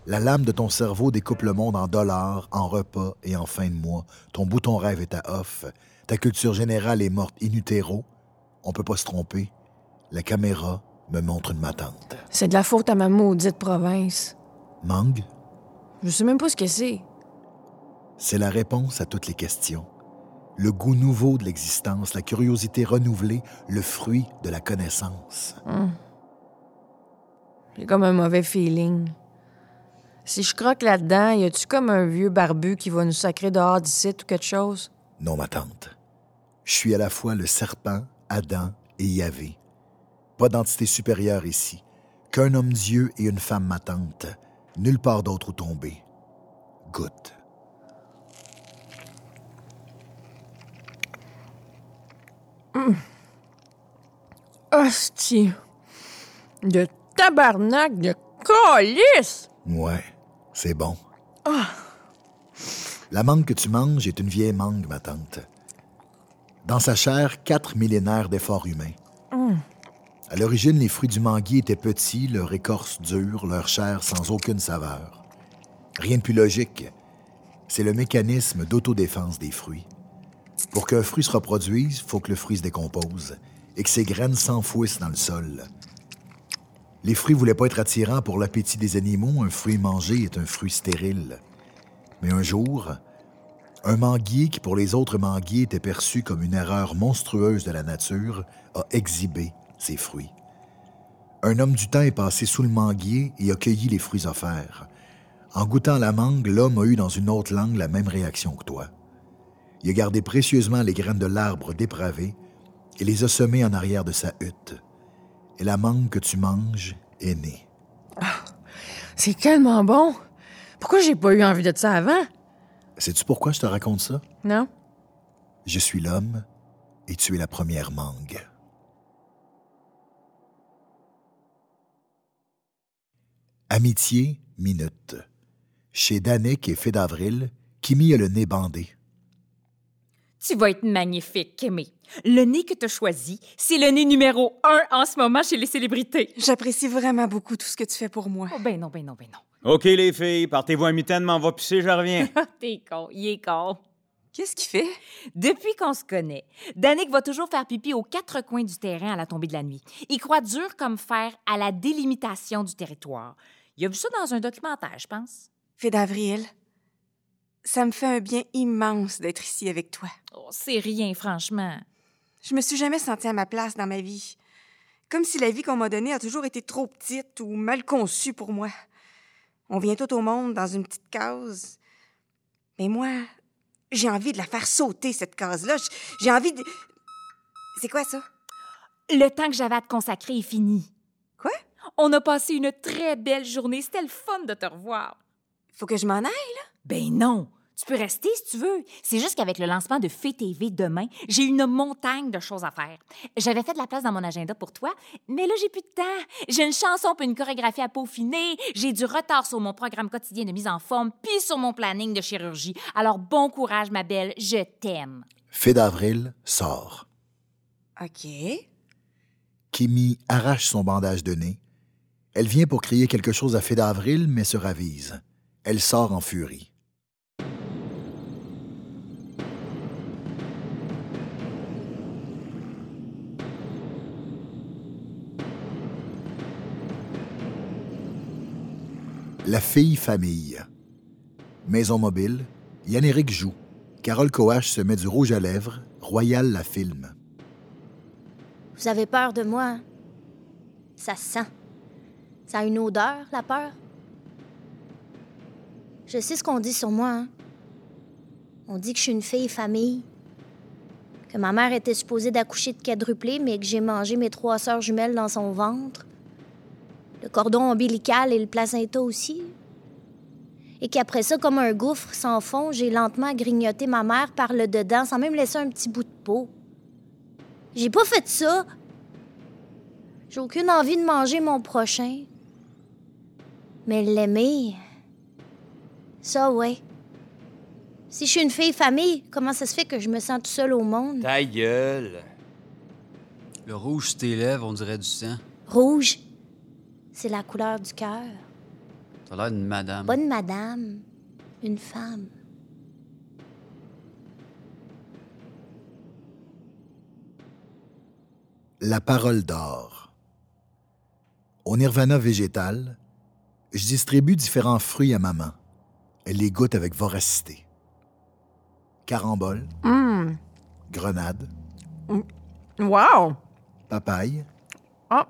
La lame de ton cerveau découpe le monde en dollars, en repas et en fin de mois. Ton bouton rêve est à off. Ta culture générale est morte in utero. On peut pas se tromper. La caméra me montre une matante. C'est de la faute à ma maudite province. Mangue? Je sais même pas ce que c'est. C'est la réponse à toutes les questions. Le goût nouveau de l'existence, la curiosité renouvelée, le fruit de la connaissance. Mmh. J'ai comme un mauvais feeling. Si je croque là-dedans, y a-tu comme un vieux barbu qui va nous sacrer dehors d'ici ou quelque chose? Non, ma tante. Je suis à la fois le serpent, Adam et Yahvé. Pas d'entité supérieure ici. Qu'un homme-dieu et une femme ma tante. Nulle part d'autre où tomber. Goûte. Mmh. Hostie. De tabarnak de calice! Ouais, c'est bon. Ah! Oh. La mangue que tu manges est une vieille mangue, ma tante. Dans sa chair, quatre millénaires d'efforts humains. Mm. À l'origine, les fruits du manguier étaient petits, leur écorce dure, leur chair sans aucune saveur. Rien de plus logique. C'est le mécanisme d'autodéfense des fruits. Pour qu'un fruit se reproduise, il faut que le fruit se décompose et que ses graines s'enfouissent dans le sol. Les fruits ne voulaient pas être attirants pour l'appétit des animaux. Un fruit mangé est un fruit stérile. Mais un jour, un manguier qui pour les autres manguiers était perçu comme une erreur monstrueuse de la nature a exhibé ses fruits. Un homme du temps est passé sous le manguier et a cueilli les fruits offerts. En goûtant la mangue, l'homme a eu dans une autre langue la même réaction que toi. Il a gardé précieusement les graines de l'arbre dépravé et les a semées en arrière de sa hutte. Et la mangue que tu manges est née. Ah, c'est tellement bon! Pourquoi j'ai pas eu envie de ça avant? Sais-tu pourquoi je te raconte ça? Non. Je suis l'homme et tu es la première mangue. Amitié, minute. Chez Danick et Fée d'Avril, Kimi a le nez bandé. Tu vas être magnifique, Kimi. Le nez que t'as choisi, c'est le nez numéro un en ce moment chez les célébrités. J'apprécie vraiment beaucoup tout ce que tu fais pour moi. Oh ben non, ben non, ben non. OK, les filles, partez-vous à mi-temps, m'en va pisser, je reviens. T'es con, il est con. Qu'est-ce qu'il fait? Depuis qu'on se connaît, Danick va toujours faire pipi aux quatre coins du terrain à la tombée de la nuit. Il croit dur comme fer à la délimitation du territoire. Il a vu ça dans un documentaire, je pense. Fée d'avril, ça me fait un bien immense d'être ici avec toi. Oh, c'est rien, franchement. Je me suis jamais sentie à ma place dans ma vie. Comme si la vie qu'on m'a donnée a toujours été trop petite ou mal conçue pour moi. On vient tout au monde dans une petite case. Mais moi, j'ai envie de la faire sauter, cette case-là. J'ai envie de... C'est quoi, ça? Le temps que j'avais à te consacrer est fini. Quoi? On a passé une très belle journée. C'était le fun de te revoir. Faut que je m'en aille, là? Ben non! Tu peux rester si tu veux. C'est juste qu'avec le lancement de F T V demain, j'ai une montagne de choses à faire. J'avais fait de la place dans mon agenda pour toi, mais là, j'ai plus de temps. J'ai une chanson puis une chorégraphie à peaufiner. J'ai du retard sur mon programme quotidien de mise en forme puis sur mon planning de chirurgie. Alors, bon courage, ma belle. Je t'aime. Fée d'avril sort. OK. Kimi arrache son bandage de nez. Elle vient pour crier quelque chose à Fée d'avril, mais se ravise. Elle sort en furie. La fille-famille. Maison mobile, Yann-Éric joue. Carole Coache se met du rouge à lèvres. Royal la filme. Vous avez peur de moi? Ça sent. Ça a une odeur, la peur. Je sais ce qu'on dit sur moi. Hein? On dit que je suis une fille-famille. Que ma mère était supposée d'accoucher de quadruplé, mais que j'ai mangé mes trois sœurs jumelles dans son ventre. Le cordon ombilical et le placenta aussi. Et qu'après ça, comme un gouffre sans fond, j'ai lentement grignoté ma mère par le dedans sans même laisser un petit bout de peau. J'ai pas fait ça. J'ai aucune envie de manger mon prochain. Mais l'aimer, ça ouais. Si je suis une fille-famille, comment ça se fait que je me sens tout seule au monde? Ta gueule! Le rouge sur tes lèvres, on dirait du sang. Rouge? C'est la couleur du cœur. T'as l'air d'une madame. Pas une madame, une femme. La parole d'or. Au nirvana végétal, je distribue différents fruits à maman. Elle les goûte avec voracité. Carambole. Mm. Grenade. Mm. Wow! Papaye. Ah,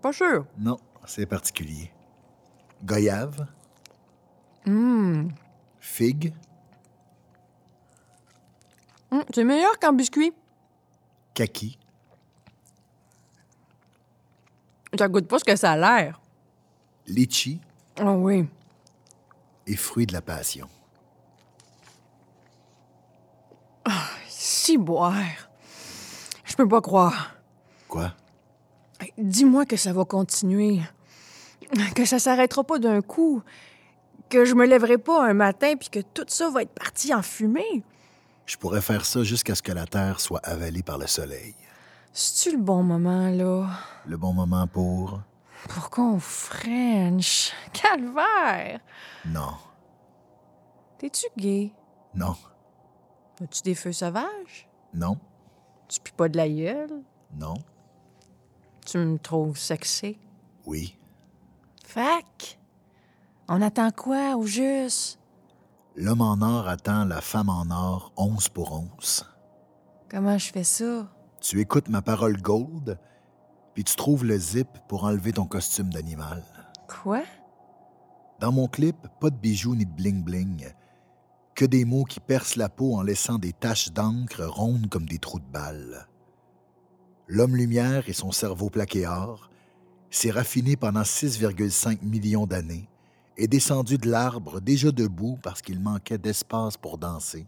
pas sûr. Non. C'est particulier. Goyave. Hum. Mm. Figue. Mm, c'est meilleur qu'un biscuit. Kaki. Ça goûte pas ce que ça a l'air. Litchi. Ah oh oui. Et fruit de la passion. Ah, si boire. Je peux pas croire. Quoi? Dis-moi que ça va continuer. Que ça s'arrêtera pas d'un coup, que je me lèverai pas un matin puis que tout ça va être parti en fumée. Je pourrais faire ça jusqu'à ce que la Terre soit avalée par le soleil. C'est-tu le bon moment, là? Le bon moment pour... Pourquoi on French? Calvaire! Non. T'es-tu gay? Non. As-tu des feux sauvages? Non. Tu pues pas de la gueule? Non. Tu me trouves sexy? Oui. Fac! On attend quoi, au juste? L'homme en or attend la femme en or, once pour once. Comment je fais ça? Tu écoutes ma parole gold, puis tu trouves le zip pour enlever ton costume d'animal. Quoi? Dans mon clip, pas de bijoux ni de bling-bling. Que des mots qui percent la peau en laissant des taches d'encre rondes comme des trous de balles. L'homme-lumière et son cerveau plaqué or... s'est raffiné pendant six virgule cinq millions d'années et descendu de l'arbre déjà debout parce qu'il manquait d'espace pour danser.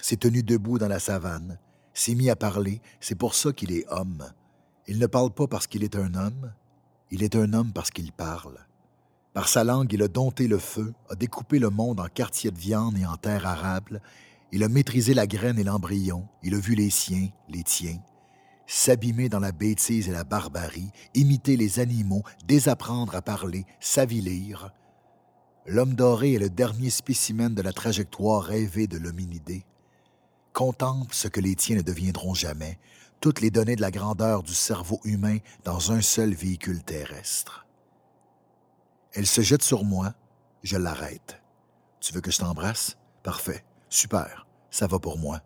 S'est tenu debout dans la savane, s'est mis à parler, c'est pour ça qu'il est homme. Il ne parle pas parce qu'il est un homme, il est un homme parce qu'il parle. Par sa langue, il a dompté le feu, a découpé le monde en quartiers de viande et en terre arable, il a maîtrisé la graine et l'embryon, il a vu les siens, les tiens, s'abîmer dans la bêtise et la barbarie, imiter les animaux, désapprendre à parler, s'avilir. l'homme doré est le dernier spécimen de la trajectoire rêvée de l'hominidé. Contemple ce que les tiens ne deviendront jamais, toutes les données de la grandeur du cerveau humain dans un seul véhicule terrestre. Elle se jette sur moi, je l'arrête. « Tu veux que je t'embrasse? Parfait. Super. Ça va pour moi.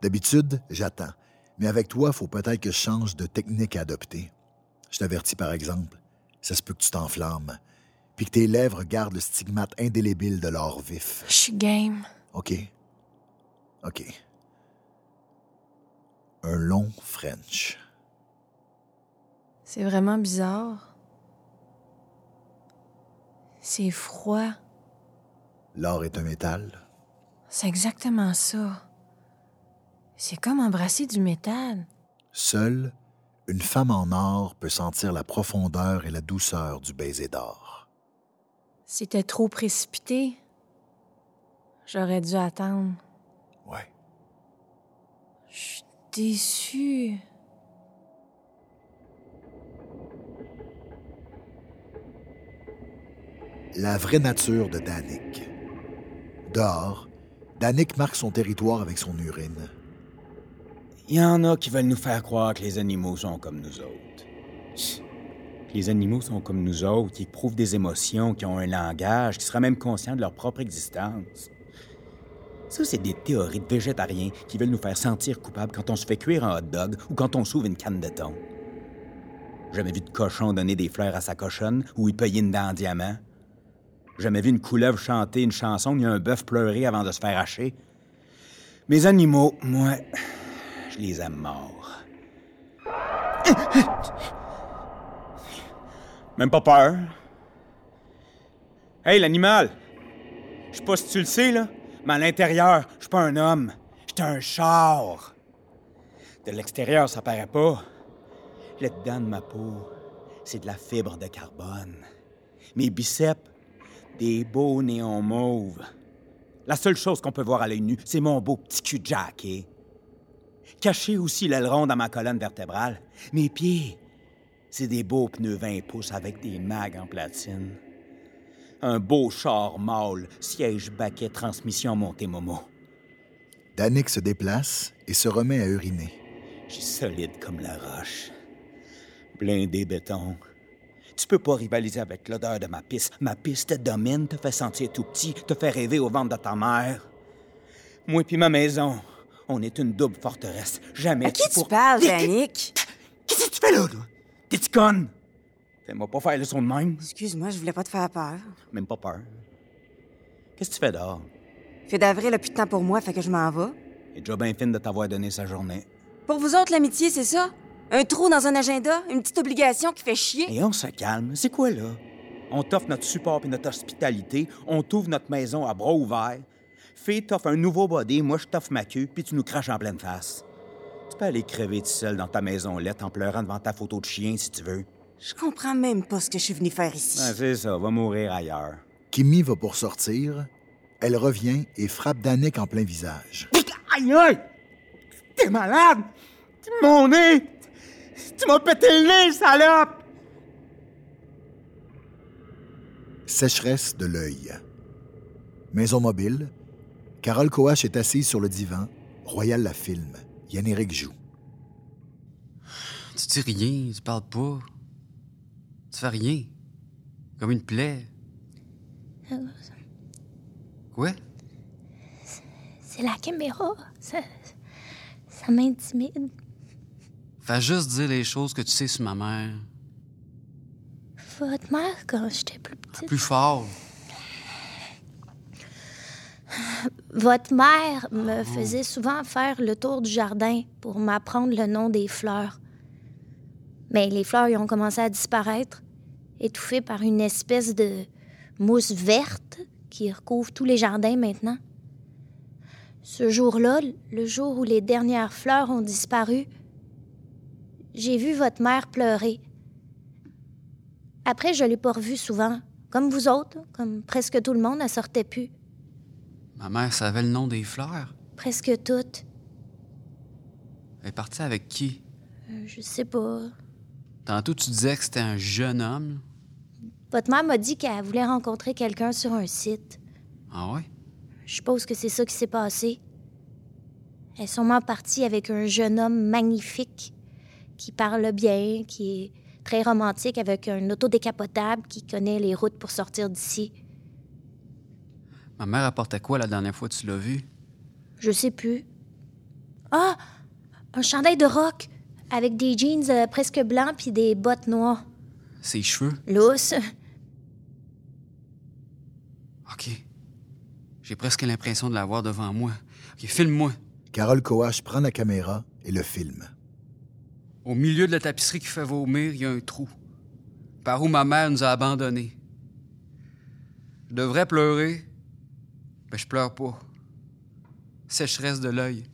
D'habitude, j'attends. Mais avec toi, il faut peut-être que je change de technique à adopter. Je t'avertis par exemple, ça se peut que tu t'enflammes, puis que tes lèvres gardent le stigmate indélébile de l'or vif. » Je suis game. OK. OK. Un long French. C'est vraiment bizarre. C'est froid. L'or est un métal. C'est exactement ça. C'est comme embrasser du métal. Seule, une femme en or peut sentir la profondeur et la douceur du baiser d'or. C'était trop précipité. J'aurais dû attendre. Ouais. Je suis déçue. La vraie nature de Danick. Dehors, Danick marque son territoire avec son urine. Il y en a qui veulent nous faire croire que les animaux sont comme nous autres. Chut. Les animaux sont comme nous autres, qui éprouvent des émotions, qui ont un langage, qui seraient même conscients de leur propre existence. Ça, c'est des théories de végétariens qui veulent nous faire sentir coupables quand on se fait cuire un hot-dog ou quand on s'ouvre une canne de thon. Jamais vu de cochon donner des fleurs à sa cochonne ou y payer une dent en diamant. Jamais vu une couleuvre chanter une chanson ni un bœuf pleurer avant de se faire hacher. Mes animaux, moi, je les aime morts. Même pas peur. Hey, l'animal! Je sais pas si tu le sais, là, mais à l'intérieur, je suis pas un homme. J'étais un char. De l'extérieur, ça paraît pas. Là-dedans de ma peau, c'est de la fibre de carbone. Mes biceps, des beaux néons mauves. La seule chose qu'on peut voir à l'œil nu, c'est mon beau petit cul jacké. Caché aussi l'aileron dans ma colonne vertébrale. Mes pieds, c'est des beaux pneus vingt pouces avec des mags en platine. Un beau char mâle, siège baquet, transmission montée Momo. Danick se déplace et se remet à uriner. Je suis solide comme la roche. Blindé béton. Tu peux pas rivaliser avec l'odeur de ma pisse. Ma pisse te domine, te fait sentir tout petit, te fait rêver au ventre de ta mère. Moi pis ma maison, on est une double forteresse. Jamais à tu qui pour... tu parles, Danick? Qu'est-ce que tu fais là, toi? T'es-tu conne? Fais-moi pas faire le son de même. Excuse-moi, je voulais pas te faire peur. Même pas peur. Qu'est-ce que tu fais dehors? Fait d'avril a plus de temps pour moi, fait que je m'en vais. C'est déjà bien fine de t'avoir donné sa journée. Pour vous autres, l'amitié, c'est ça? Un trou dans un agenda, une petite obligation qui fait chier. Et on se calme. C'est quoi, là? On t'offre notre support et notre hospitalité. On t'ouvre notre maison à bras ouverts. Fille t'offre un nouveau body, moi je t'offre ma queue, puis tu nous craches en pleine face. Tu peux aller crever tout seul dans ta maison laite en pleurant devant ta photo de chien, si tu veux. Je comprends même pas ce que je suis venue faire ici. Ben, c'est ça, va mourir ailleurs. Kimi va pour sortir. Elle revient et frappe Danick en plein visage. Aïe, aïe! T'es malade! T'es mon nez! Tu m'as pété le nez, salope! Sécheresse de l'œil. Maison mobile. Carole Coache est assise sur le divan. Royal la filme. Yann-Éric joue. Tu dis rien, tu parles pas. Tu fais rien. Comme une plaie. Hello. Quoi? C'est, c'est la caméra. Ça, ça m'intimide. Fais juste dire les choses que tu sais sur ma mère. Votre mère, quand j'étais plus petite... Ah, plus fort. Votre mère me oh. faisait souvent faire le tour du jardin pour m'apprendre le nom des fleurs. Mais les fleurs, ils ont commencé à disparaître, étouffées par une espèce de mousse verte qui recouvre tous les jardins maintenant. Ce jour-là, le jour où les dernières fleurs ont disparu, j'ai vu votre mère pleurer. Après, je l'ai pas revue souvent. Comme vous autres, comme presque tout le monde, elle sortait plus. Ma mère savait le nom des fleurs? Presque toutes. Elle est partie avec qui? Euh, je sais pas. Tantôt, tu disais que c'était un jeune homme. Votre mère m'a dit qu'elle voulait rencontrer quelqu'un sur un site. Ah ouais? Je suppose que c'est ça qui s'est passé. Elle est sûrement partie avec un jeune homme magnifique qui parle bien, qui est très romantique, avec un auto décapotable qui connaît les routes pour sortir d'ici. Ma mère apportait quoi la dernière fois que tu l'as vue? Je sais plus. Ah! Un chandail de rock avec des jeans euh, presque blancs puis des bottes noires. Ses cheveux? Lousses. OK. J'ai presque l'impression de la voir devant moi. OK, filme-moi. Carole Coache prend la caméra et le filme. Au milieu de la tapisserie qui fait vomir, il y a un trou. Par où ma mère nous a abandonnés. Je devrais pleurer, mais je pleure pas. Sécheresse de l'œil.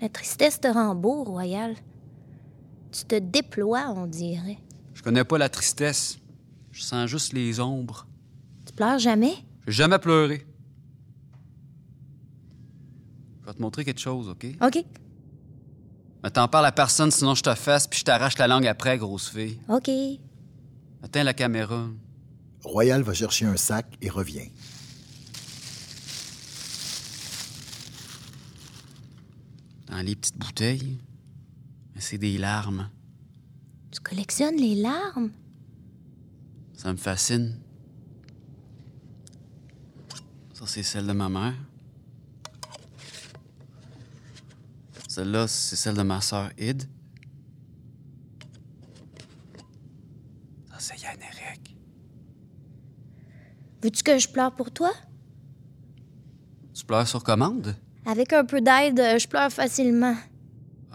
La tristesse te rend beau, Royal. Tu te déploies, on dirait. Je connais pas la tristesse. Je sens juste les ombres. Tu pleures jamais? J'ai jamais pleuré. Je vais te montrer quelque chose, OK? OK. Mais t'en parles à personne, sinon je te fesse puis je t'arrache la langue après, grosse fille. OK. Atteins la caméra. Royal va chercher un sac et revient. Dans les petites bouteilles, c'est des larmes. Tu collectionnes les larmes? Ça me fascine. Ça, c'est celle de ma mère. Celle-là, c'est celle de ma sœur Id. Ça, c'est Yann Eric. Veux-tu que je pleure pour toi? Tu pleures sur commande? Avec un peu d'aide, je pleure facilement.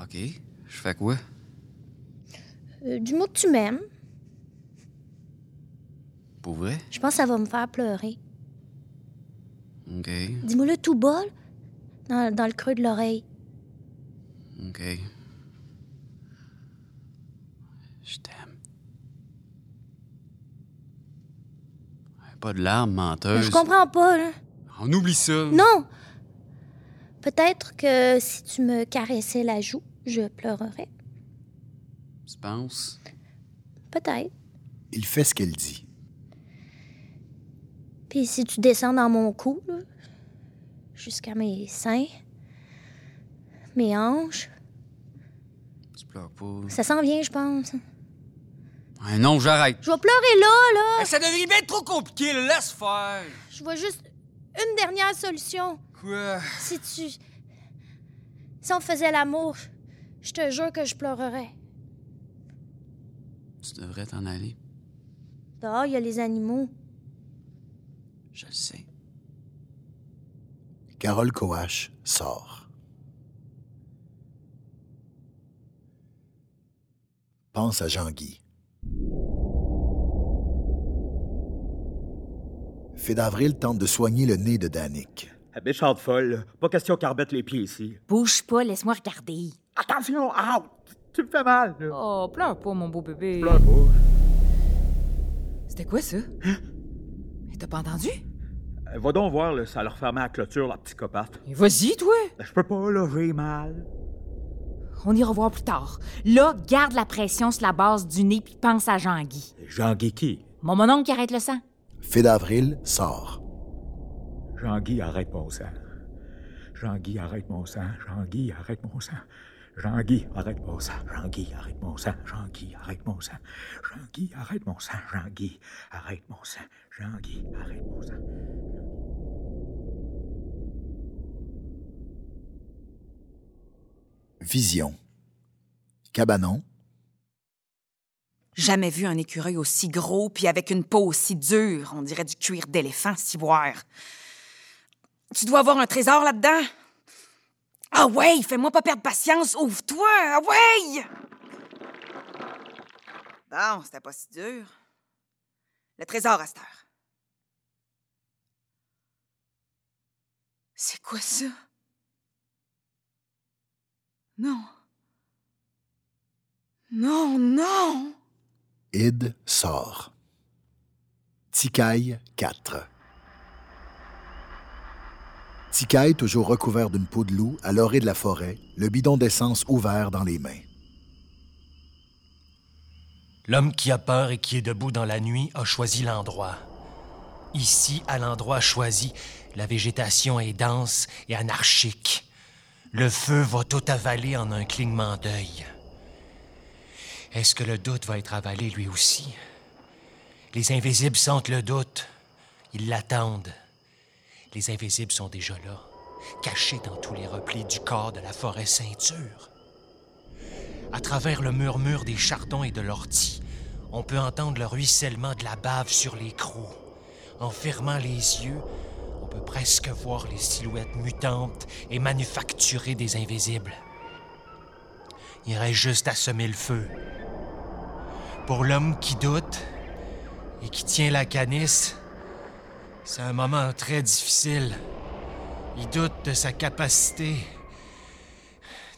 OK. Je fais quoi? Euh, du mot que tu m'aimes. Pour vrai? Je pense que ça va me faire pleurer. OK. Dis-moi-le tout bas, dans, dans le creux de l'oreille. OK. Je t'aime. Pas de larmes menteuses. Je comprends pas, là. On oublie ça. Non! Peut-être que si tu me caressais la joue, je pleurerais. Tu penses? Peut-être. Il fait ce qu'elle dit. Puis si tu descends dans mon cou, là, jusqu'à mes seins, mes hanches... Tu pleures pas. Ça s'en vient, je pense. Ouais, non, j'arrête. Je vais pleurer là, là. Ça devient bien trop compliqué, là. Laisse faire. Je vois juste une dernière solution. Quoi? Si tu... Si on faisait l'amour, je te jure que je pleurerais. Tu devrais t'en aller. Dehors, il y a les animaux. Je le sais. Carole Coache sort. Pense à Jean-Guy. Fait d'avril tente de soigner le nez de Danick. La bécharde folle, pas question qu'elle rebette les pieds ici. Bouge pas, laisse-moi regarder. Attention, ah, tu me fais mal. Là. Oh, pleure pas, mon beau bébé. Pleure pas. C'était quoi, ça? Hein? Mais t'as pas entendu? Euh, va donc voir, là, ça leur ferme la clôture, la psychopathe. Mais vas-y, toi. Je peux pas, là, j'ai mal. On ira voir plus tard. Là, garde la pression sur la base du nez puis pense à Jean-Guy. Jean-Guy qui? Mon mononcle qui arrête le sang. Fait d'avril sort. Jean-Guy, arrête mon sang. Jean-Guy, arrête mon sang. Jean-Guy, arrête mon sang. Jean-Guy, arrête mon sang. Jean-Guy, arrête mon sang. Jean-Guy, arrête mon sang. Jean-Guy, arrête mon sang. Jean-Guy, arrête mon sang. Jean-Guy, arrête mon sang. Vision. Cabanon. Jamais vu un écureuil aussi gros puis avec une peau aussi dure. On dirait du cuir d'éléphant, ciboire. Tu dois avoir un trésor là-dedans. Ah ouais, fais-moi pas perdre patience, ouvre-toi, ah ouais! Bon, c'était pas si dur. Le trésor à cette heure. C'est quoi ça? Non. Non, non! Id sort. Ticaille quatre. Ticaille, toujours recouvert d'une peau de loup, à l'orée de la forêt, le bidon d'essence ouvert dans les mains. L'homme qui a peur et qui est debout dans la nuit a choisi l'endroit. Ici, à l'endroit choisi, la végétation est dense et anarchique. Le feu va tout avaler en un clignement d'œil. Est-ce que le doute va être avalé lui aussi? Les invisibles sentent le doute. Ils l'attendent. Les invisibles sont déjà là, cachés dans tous les replis du corps de la forêt ceinture. À travers le murmure des chardons et de l'ortie, on peut entendre le ruissellement de la bave sur les crocs. En fermant les yeux, on peut presque voir les silhouettes mutantes et manufacturées des invisibles. Il reste juste à semer le feu. Pour l'homme qui doute et qui tient la canisse, c'est un moment très difficile. Il doute de sa capacité,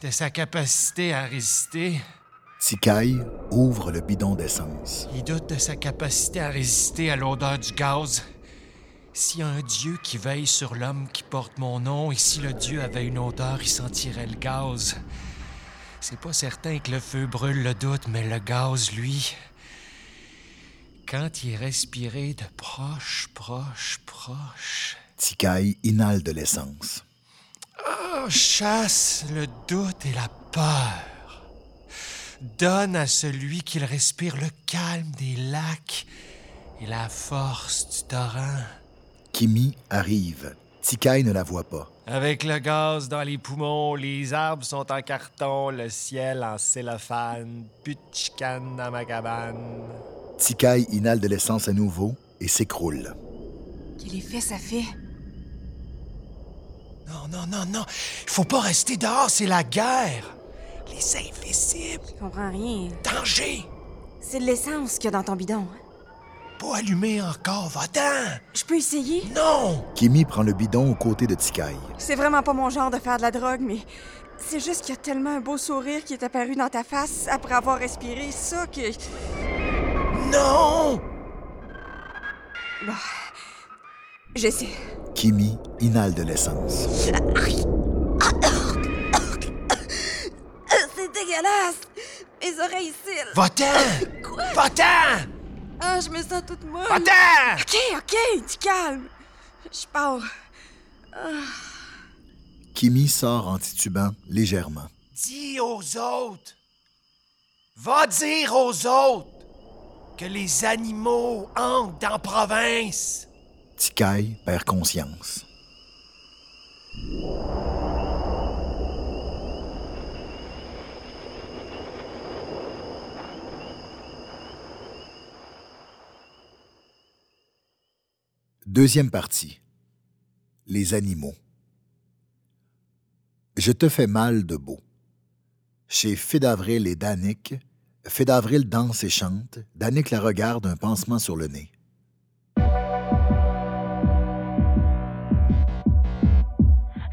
de sa capacité à résister. Tikai ouvre le bidon d'essence. Il doute de sa capacité à résister à l'odeur du gaz. S'il y a un dieu qui veille sur l'homme qui porte mon nom, et si le dieu avait une odeur, il sentirait le gaz. C'est pas certain que le feu brûle le doute, mais le gaz, lui... Quand il est respiré de proche, proche, proche... Tikai inhale de l'essence. Oh, chasse le doute et la peur. Donne à celui qui le respire le calme des lacs et la force du torrent. Kimi arrive. Tikai ne la voit pas. Avec le gaz dans les poumons, les arbres sont en carton, le ciel en cellophane, plus de chicane dans ma cabane. Tikai inhale de l'essence à nouveau et s'écroule. Quel effet ça fait? Non, non, non, non! Il faut pas rester dehors, c'est la guerre! Les invisibles! Je comprends rien. Danger! C'est de l'essence qu'il y a dans ton bidon. Pas allumé encore, va-t'en! Je peux essayer? Non! Kimi prend le bidon aux côtés de Tikai. C'est vraiment pas mon genre de faire de la drogue, mais c'est juste qu'il y a tellement un beau sourire qui est apparu dans ta face après avoir respiré ça que... Non! Bon, j'essaie. Kimi inhale de l'essence. C'est dégueulasse! Mes oreilles ici. Va-t'en! Quoi? Va-t'en! Ah, je me sens toute molle. Va-t'en! OK, OK, tu calmes. Je pars. Ah. Kimi sort en titubant légèrement. Dis aux autres! Va dire aux autres que les animaux entrent dans la province! Tikai perd conscience. Deuxième partie. Les animaux. Je te fais mal de beau. Chez Fédavril et Danick, Fédavril danse et chante, Danick la regarde un pansement sur le nez.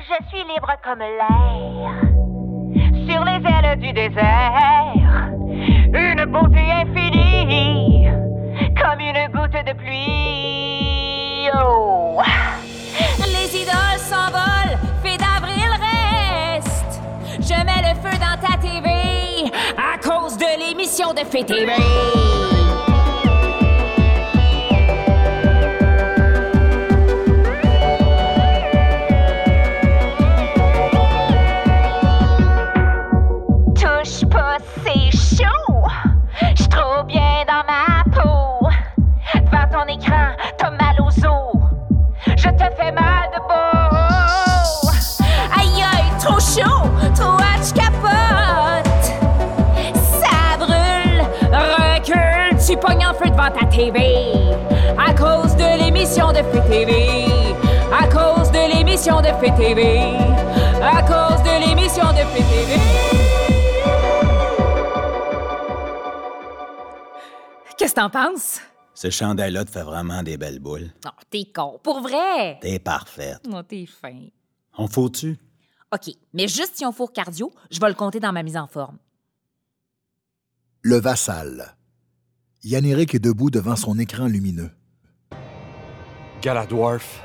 Je suis libre comme l'air, sur les ailes du désert, une beauté infinie, comme une goutte de pluie. Oh. Les idoles s'envolent, Fédavril reste, je mets le feu dans ta T V, à cause de l'émission de F T V. Touche pas, c'est chaud. J'suis trop bien dans ma peau. Devant ton écran, t'as mal aux os. Je te fais mal de beau. Aïe aïe, trop chaud, trop hâte, j'capote. Ça brûle, recule, tu pognes en feu devant ta T V. À cause de l'émission de F T V. À cause de l'émission de F T V. À cause de l'émission de F T V. Qu'est-ce que t'en penses? Ce chandail-là te fait vraiment des belles boules. Non, oh, t'es con. Pour vrai! T'es parfaite. Non, oh, t'es fin. On fourre-tu? OK, mais juste si on fourre cardio, je vais le compter dans ma mise en forme. Le Vassal. Yann-Éric est debout devant son écran lumineux. Galadwarf,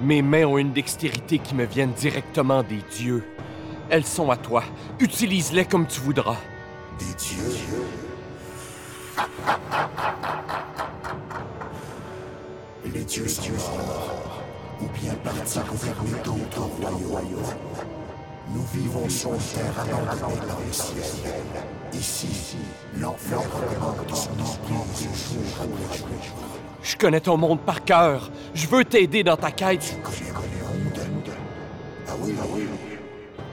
mes mains ont une dextérité qui me viennent directement des dieux. Elles sont à toi. Utilise-les comme tu voudras. Des dieux? Les dieux sont morts, ou bien partis gouverner d'autres royaumes. Nous vivons sur terre abandonnés dans le ciel. Ici, l'enfer remonte son emprise jour après jour. Je connais ton monde par cœur. Je veux t'aider dans ta quête. Tu connais le monde? Ah oui, ah oui.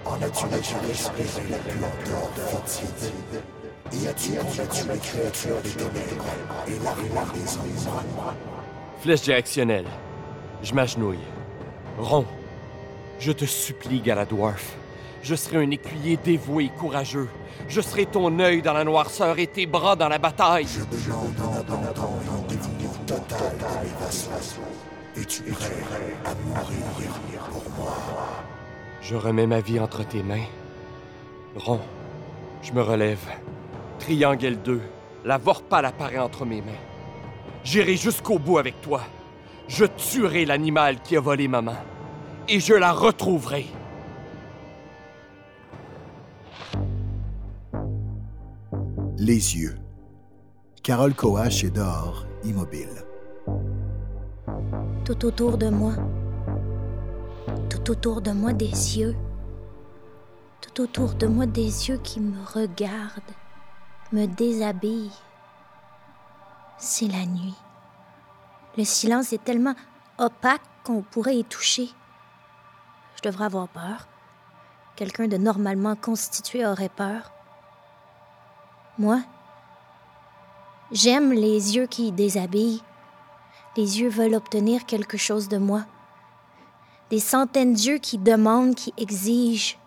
En as-tu déjà respiré la puanteur de Fétide? Et as-tu combattu les créatures des ténèbres et la rumeur des ombres? Flèche directionnelle. Je m'agenouille. Rond. Je te supplie, Galadwarf. Je serai un écuyer dévoué et courageux. Je serai ton œil dans la noirceur et tes bras dans la bataille. Je plante dans ton dévouement total de mes vassaux. Et tu es prêt à mourir pour moi. Je remets ma vie entre tes mains. Rond. Je me relève. Triangle deux. La Vorpal apparaît entre mes mains. J'irai jusqu'au bout avec toi. Je tuerai l'animal qui a volé maman. Et je la retrouverai. Les yeux. Carole Coache est dehors, immobile. Tout autour de moi. Tout autour de moi des yeux. Tout autour de moi des yeux qui me regardent, me déshabillent. C'est la nuit. Le silence est tellement opaque qu'on pourrait y toucher. Je devrais avoir peur. Quelqu'un de normalement constitué aurait peur. Moi, j'aime les yeux qui déshabillent. Les yeux veulent obtenir quelque chose de moi. Des centaines d'yeux qui demandent, qui exigent.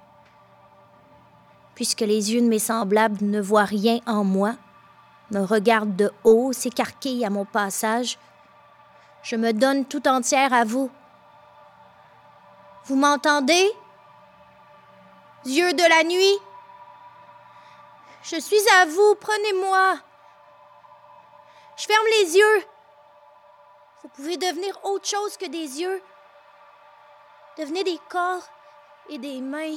Puisque les yeux de mes semblables ne voient rien en moi, me regardent de haut, s'écarquillent à mon passage, je me donne tout entière à vous. Vous m'entendez? Yeux de la nuit, je suis à vous, prenez-moi. Je ferme les yeux. Vous pouvez devenir autre chose que des yeux. Devenez des corps et des mains.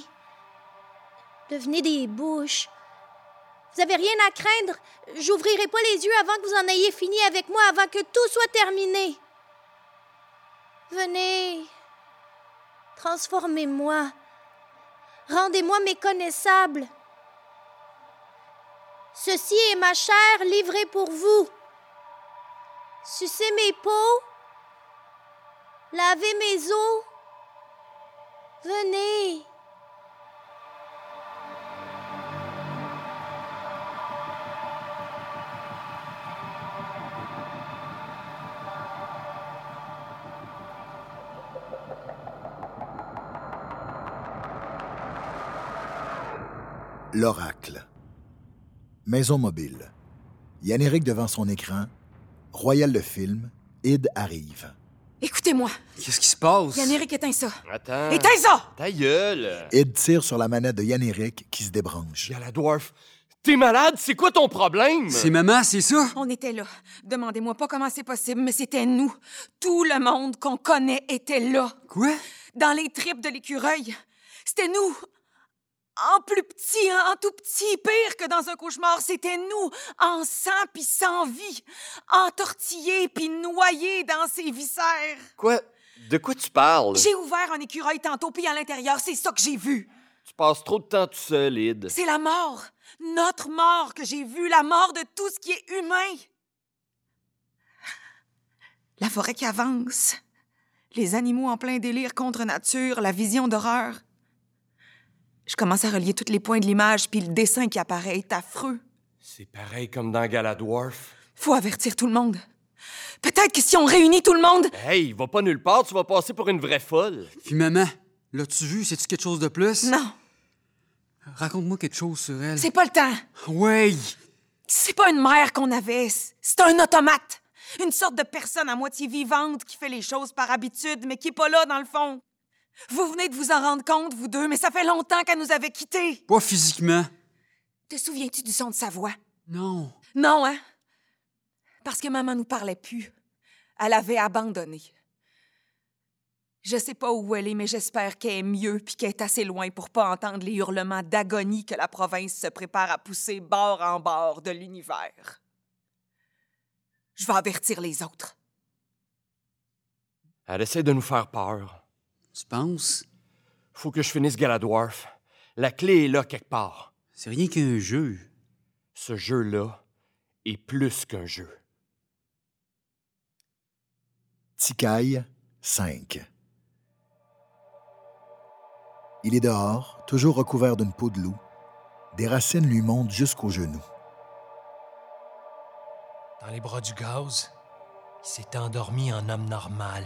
Devenez des bouches. Vous n'avez rien à craindre. J'ouvrirai pas les yeux avant que vous en ayez fini avec moi, avant que tout soit terminé. Venez, transformez-moi, rendez-moi méconnaissable. Ceci est ma chair livrée pour vous. Sucez mes peaux, lavez mes os, venez. L'oracle. Maison mobile. Yann-Éric devant son écran. Royal le film. Id arrive. Écoutez-moi. Qu'est-ce qui se passe? Yann-Éric, éteins ça. Attends. Éteins ça! Ta gueule! Id tire sur la manette de Yann-Éric qui se débranche. Galadwarf, t'es malade? C'est quoi ton problème? C'est maman, c'est ça? On était là. Demandez-moi pas comment c'est possible, mais c'était nous. Tout le monde qu'on connaît était là. Quoi? Dans les tripes de l'écureuil. C'était nous. En plus petit, en tout petit, pire que dans un cauchemar, c'était nous, en sang puis sans vie, entortillés puis noyés dans ses viscères. Quoi? De quoi tu parles? J'ai ouvert un écureuil tantôt, puis à l'intérieur, c'est ça que j'ai vu. Tu passes trop de temps tout seul, Id. C'est la mort, notre mort que j'ai vue, la mort de tout ce qui est humain. La forêt qui avance, les animaux en plein délire contre nature, la vision d'horreur. Je commence à relier tous les points de l'image, puis le dessin qui apparaît est affreux. C'est pareil comme dans Galadwarf. Faut avertir tout le monde. Peut-être que si on réunit tout le monde... Hey, va pas nulle part, tu vas passer pour une vraie folle. Puis maman, l'as-tu vu? C'est-tu quelque chose de plus? Non. Raconte-moi quelque chose sur elle. C'est pas le temps. Ouais. C'est pas une mère qu'on avait, c'est un automate. Une sorte de personne à moitié vivante qui fait les choses par habitude, mais qui est pas là dans le fond. Vous venez de vous en rendre compte, vous deux, mais ça fait longtemps qu'elle nous avait quittés. Pas physiquement. Te souviens-tu du son de sa voix? Non. Non, hein? Parce que maman nous parlait plus. Elle avait abandonné. Je sais pas où elle est, mais j'espère qu'elle est mieux puis qu'elle est assez loin pour pas entendre les hurlements d'agonie que la province se prépare à pousser bord en bord de l'univers. Je vais avertir les autres. Elle essaie de nous faire peur. Tu penses? Faut que je finisse Galadwarf. La clé est là quelque part. C'est rien qu'un jeu. Ce jeu-là est plus qu'un jeu. Ticaille cinq. Il est dehors, toujours recouvert d'une peau de loup. Des racines lui montent jusqu'aux genoux. Dans les bras du gaz, il s'est endormi en homme normal.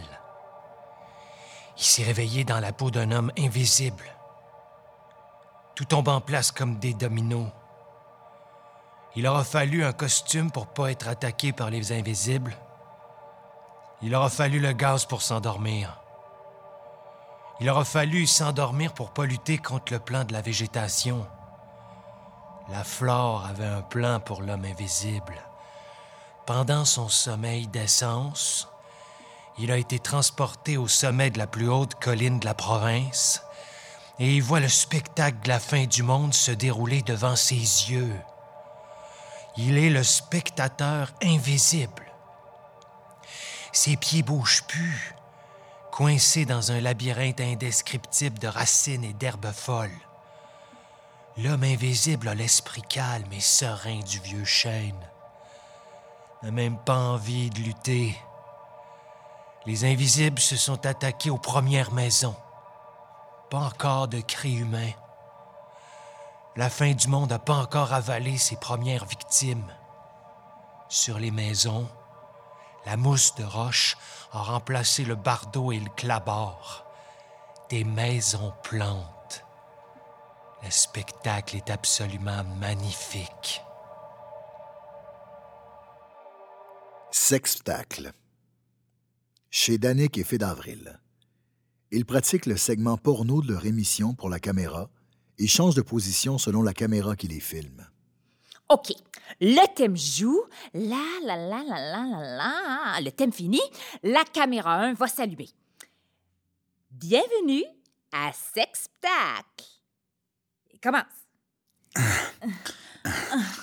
Il s'est réveillé dans la peau d'un homme invisible. Tout tombe en place comme des dominos. Il aura fallu un costume pour pas être attaqué par les invisibles. Il aura fallu le gaz pour s'endormir. Il aura fallu s'endormir pour pas lutter contre le plan de la végétation. La flore avait un plan pour l'homme invisible. Pendant son sommeil d'essence, il a été transporté au sommet de la plus haute colline de la province et il voit le spectacle de la fin du monde se dérouler devant ses yeux. Il est le spectateur invisible. Ses pieds bougent plus, coincés dans un labyrinthe indescriptible de racines et d'herbes folles. L'homme invisible a l'esprit calme et serein du vieux chêne. N'a même pas envie de lutter. Les invisibles se sont attaqués aux premières maisons. Pas encore de cris humains. La fin du monde n'a pas encore avalé ses premières victimes. Sur les maisons, la mousse de roche a remplacé le bardeau et le clabard. Des maisons plantes. Le spectacle est absolument magnifique. Sextacle. Chez Danick et Fée d'Avril. Ils pratiquent le segment porno de leur émission pour la caméra et changent de position selon la caméra qui les filme. OK. Le thème joue. La, la, la, la, la, la, la. Le thème fini. La caméra un va s'allumer. Bienvenue à Sextacle. Commence.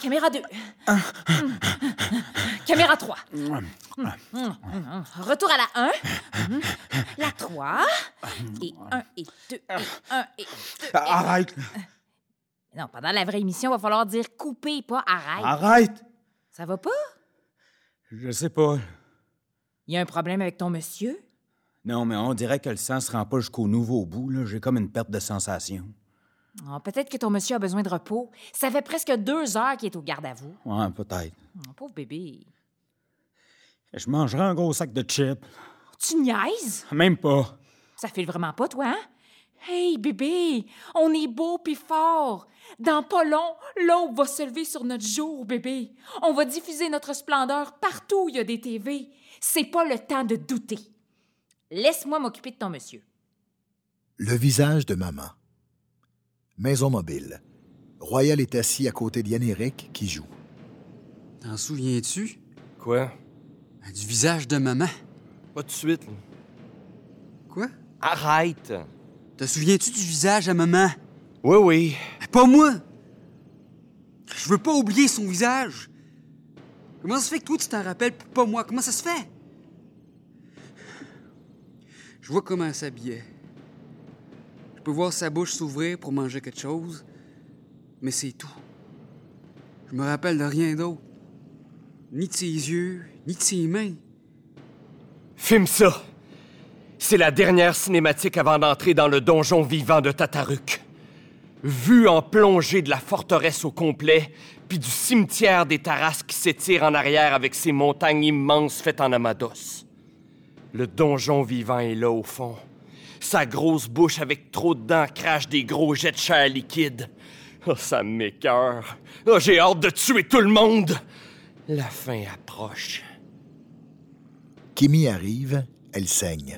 Caméra deux. Caméra trois. Retour à la un. La trois. Et un et deux. Et un et deux. Et arrête! Non, pendant la vraie émission, il va falloir dire couper, pas arrête. Arrête! Ça va pas? Je sais pas. Il y a un problème avec ton monsieur? Non, mais on dirait que le sang se rend pas jusqu'au nouveau bout, là. J'ai comme une perte de sensation. Oh, peut-être que ton monsieur a besoin de repos. Ça fait presque deux heures qu'il est au garde-à-vous. Ouais, peut-être. Oh, pauvre bébé. Je mangerai un gros sac de chips. Tu niaises? Même pas. Ça file vraiment pas, toi, hein? Hey, bébé, on est beau pis fort. Dans pas long, l'aube va se lever sur notre jour, bébé. On va diffuser notre splendeur partout où il y a des T V. C'est pas le temps de douter. Laisse-moi m'occuper de ton monsieur. Le visage de maman. Maison mobile. Royal est assis à côté d'Yann Éric qui joue. T'en souviens-tu? Quoi? Du visage de maman. Pas de suite, là. Quoi? Arrête! Te souviens-tu du visage à maman? Oui, oui. Mais pas moi! Je veux pas oublier son visage. Comment ça se fait que toi, tu t'en rappelles puis pas moi? Comment ça se fait? Je vois comment elle s'habillait. Je peux voir sa bouche s'ouvrir pour manger quelque chose, mais c'est tout. Je me rappelle de rien d'autre. Ni de ses yeux, ni de ses mains. Filme ça! C'est la dernière cinématique avant d'entrer dans le donjon vivant de Tataruk. Vue en plongée de la forteresse au complet, puis du cimetière des Tarasques qui s'étire en arrière avec ses montagnes immenses faites en Amados. Le donjon vivant est là au fond. Sa grosse bouche avec trop de dents crache des gros jets de chair liquide. Oh, ça m'écœure. Oh, j'ai hâte de tuer tout le monde. La fin approche. Kimi arrive, elle saigne.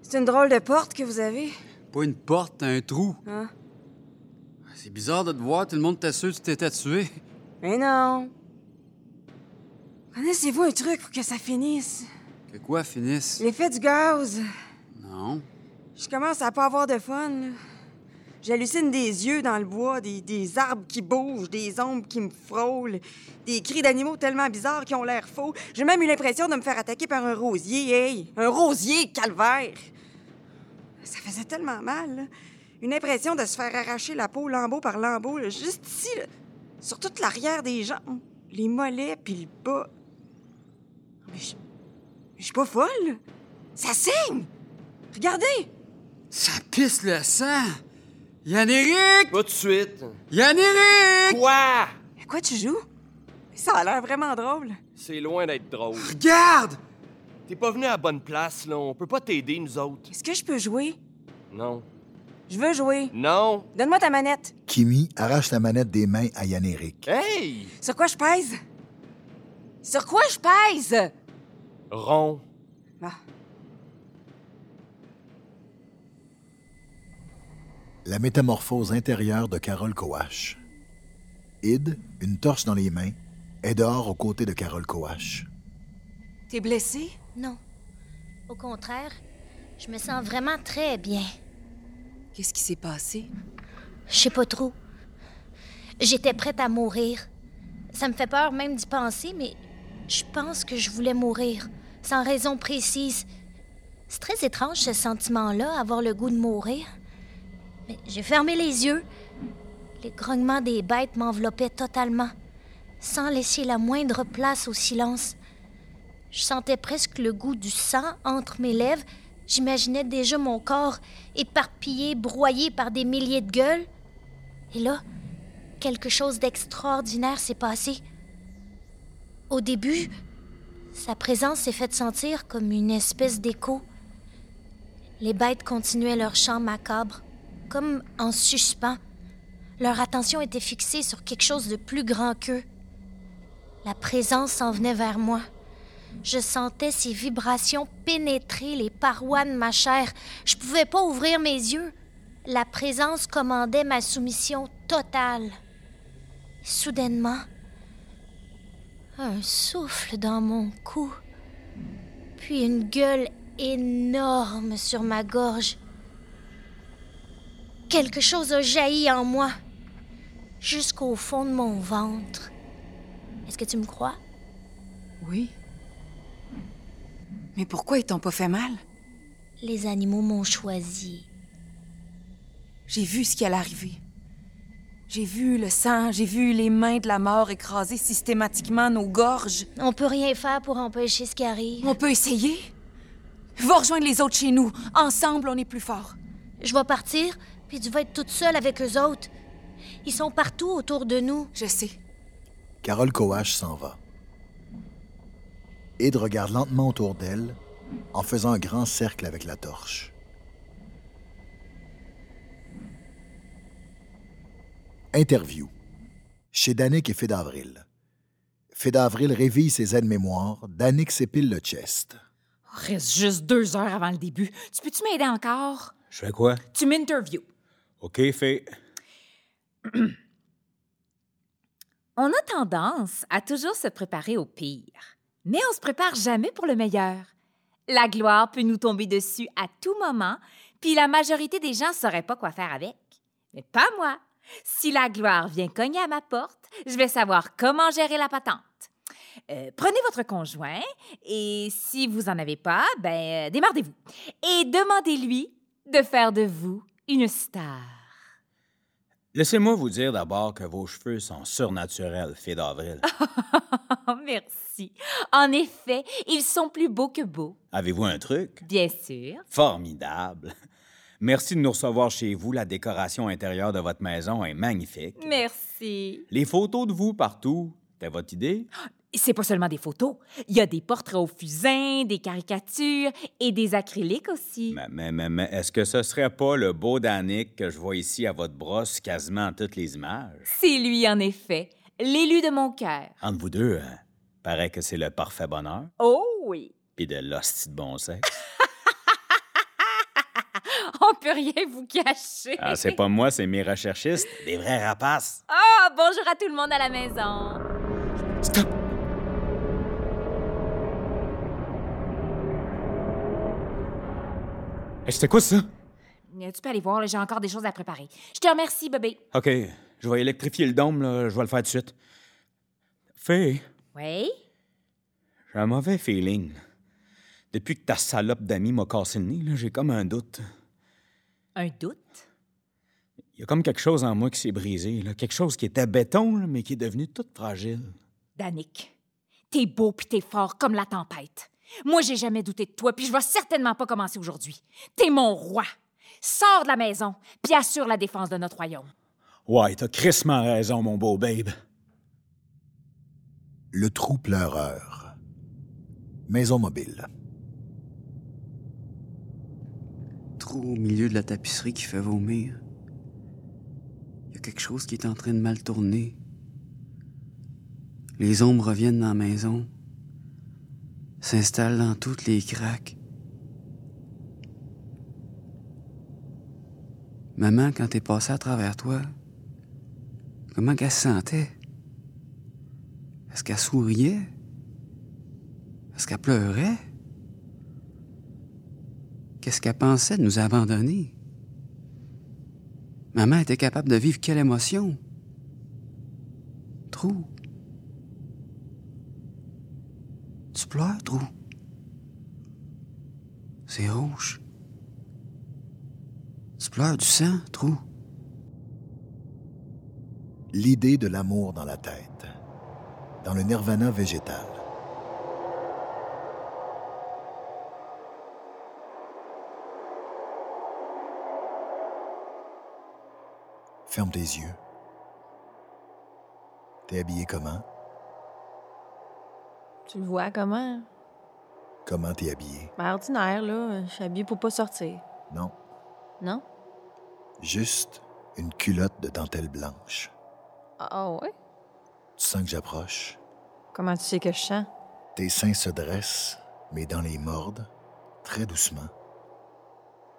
C'est une drôle de porte que vous avez. Pas une porte, un trou. Hein? C'est bizarre de te voir, tout le monde t'assure que tu t'étais tué. Mais non. Connaissez-vous un truc pour que ça finisse? Que quoi finisse? L'effet du gaz. Non. Je commence à pas avoir de fun. J'hallucine des yeux dans le bois, des, des arbres qui bougent, des ombres qui me frôlent, des cris d'animaux tellement bizarres qui ont l'air faux. J'ai même eu l'impression de me faire attaquer par un rosier, hey! Un rosier, calvaire! Ça faisait tellement mal, là. Une impression de se faire arracher la peau lambeau par lambeau, là, juste ici, là, sur toute l'arrière des jambes, les mollets puis le bas. Mais je... je suis pas folle, là. Ça saigne! Regardez! Ça pisse le sang! Yann-Éric! Pas de suite. Yann-Éric! Quoi? À quoi tu joues? Ça a l'air vraiment drôle. C'est loin d'être drôle. Regarde! T'es pas venu à la bonne place, là. On peut pas t'aider, nous autres. Est-ce que je peux jouer? Non. Je veux jouer. Non. Donne-moi ta manette. Kimi arrache la manette des mains à Yann-Éric. Hey! Sur quoi je pèse? Sur quoi je pèse? Rond. Ah. La métamorphose intérieure de Carole Coache. Id, une torche dans les mains, est dehors aux côtés de Carole Coache. T'es blessée? Non. Au contraire, je me sens vraiment très bien. Qu'est-ce qui s'est passé? Je sais pas trop. J'étais prête à mourir. Ça me fait peur même d'y penser, mais je pense que je voulais mourir, sans raison précise. C'est très étrange, ce sentiment-là, avoir le goût de mourir. Mais j'ai fermé les yeux. Les grognements des bêtes m'enveloppaient totalement, sans laisser la moindre place au silence. Je sentais presque le goût du sang entre mes lèvres. J'imaginais déjà mon corps éparpillé, broyé par des milliers de gueules. Et là, quelque chose d'extraordinaire s'est passé. Au début, sa présence s'est faite sentir comme une espèce d'écho. Les bêtes continuaient leur chant macabre, comme en suspens. Leur attention était fixée sur quelque chose de plus grand qu'eux. La présence en venait vers moi. Je sentais ses vibrations pénétrer les parois de ma chair. Je pouvais pas ouvrir mes yeux. La présence commandait ma soumission totale. Soudainement, un souffle dans mon cou, puis une gueule énorme sur ma gorge. Quelque chose a jailli en moi, jusqu'au fond de mon ventre. Est-ce que tu me crois? Oui. Mais pourquoi ils t'ont pas fait mal? Les animaux m'ont choisi. J'ai vu ce qui allait arriver. J'ai vu le sang, j'ai vu les mains de la mort écraser systématiquement nos gorges. On peut rien faire pour empêcher ce qui arrive. On peut essayer. Va rejoindre les autres chez nous. Ensemble, on est plus forts. Je vais partir... puis tu vas être toute seule avec eux autres. Ils sont partout autour de nous. Je sais. Carole Coache s'en va. Id regarde lentement autour d'elle, en faisant un grand cercle avec la torche. Interview. Chez Danick et Fédavril. Fédavril réville ses aides-mémoire, Danick s'épile le chest. Reste juste deux heures avant le début. Tu peux-tu m'aider encore? Je fais quoi? Tu m'interviews. OK, fait. On a tendance à toujours se préparer au pire, mais on se prépare jamais pour le meilleur. La gloire peut nous tomber dessus à tout moment, puis la majorité des gens ne sauraient pas quoi faire avec. Mais pas moi. Si la gloire vient cogner à ma porte, je vais savoir comment gérer la patente. Euh, prenez votre conjoint et si vous n'en avez pas, ben, euh, démerdez-vous. Et demandez-lui de faire de vous une star. Laissez-moi vous dire d'abord que vos cheveux sont surnaturels, Fée d'Avril. Oh, merci. En effet, ils sont plus beaux que beaux. Avez-vous un truc? Bien sûr. Formidable. Merci de nous recevoir chez vous. La décoration intérieure de votre maison est magnifique. Merci. Les photos de vous partout, c'était votre idée? C'est pas seulement des photos. Il y a des portraits au fusain, des caricatures et des acryliques aussi. Mais, mais, mais, mais est-ce que ce serait pas le beau Danick que je vois ici à votre bras sur quasiment toutes les images? C'est lui, en effet. L'élu de mon cœur. Entre vous deux, hein? Paraît que c'est le parfait bonheur. Oh oui! Puis de l'hostie de bon sexe. On peut rien vous cacher. Ah, c'est pas moi, c'est mes recherchistes. Des vrais rapaces. Ah, oh, bonjour à tout le monde à la maison. Stop! Hey, c'était quoi ça? Tu peux aller voir, là, j'ai encore des choses à préparer. Je te remercie, bébé. OK. Je vais électrifier le dôme, là. Je vais le faire tout de suite. Fée? Oui? J'ai un mauvais feeling. Depuis que ta salope d'amie m'a cassé le nez, là, j'ai comme un doute. Un doute? Il y a comme quelque chose en moi qui s'est brisé, là. Quelque chose qui était béton, là, mais qui est devenu tout fragile. Danick, t'es beau puis t'es fort comme la tempête. Moi, j'ai jamais douté de toi, puis je vais certainement pas commencer aujourd'hui. T'es mon roi. Sors de la maison, puis assure la défense de notre royaume. Ouais, t'as crissement raison, mon beau babe. Le trou pleureur. Maison mobile. Trou au milieu de la tapisserie qui fait vomir. Il y a quelque chose qui est en train de mal tourner. Les ombres reviennent dans la maison, s'installent dans toutes les craques. Maman, quand t'es passée à travers toi, comment qu'elle se sentait? Est-ce qu'elle souriait? Est-ce qu'elle pleurait? Qu'est-ce qu'elle pensait de nous abandonner? Maman était capable de vivre quelle émotion? Trou. Tu pleures, Trou? C'est rouge. Tu pleures du sang, Trou? L'idée de l'amour dans la tête, dans le nirvana végétal. Ferme tes yeux. T'es habillé comment? Tu le vois comment? Comment t'es habillé? Ben, ordinaire, là. Je suis habillée pour pas sortir. Non. Non? Juste une culotte de dentelle blanche. Ah ouais? Tu sens que j'approche. Comment tu sais que je sens? Tes seins se dressent, mes dents les mordent, très doucement.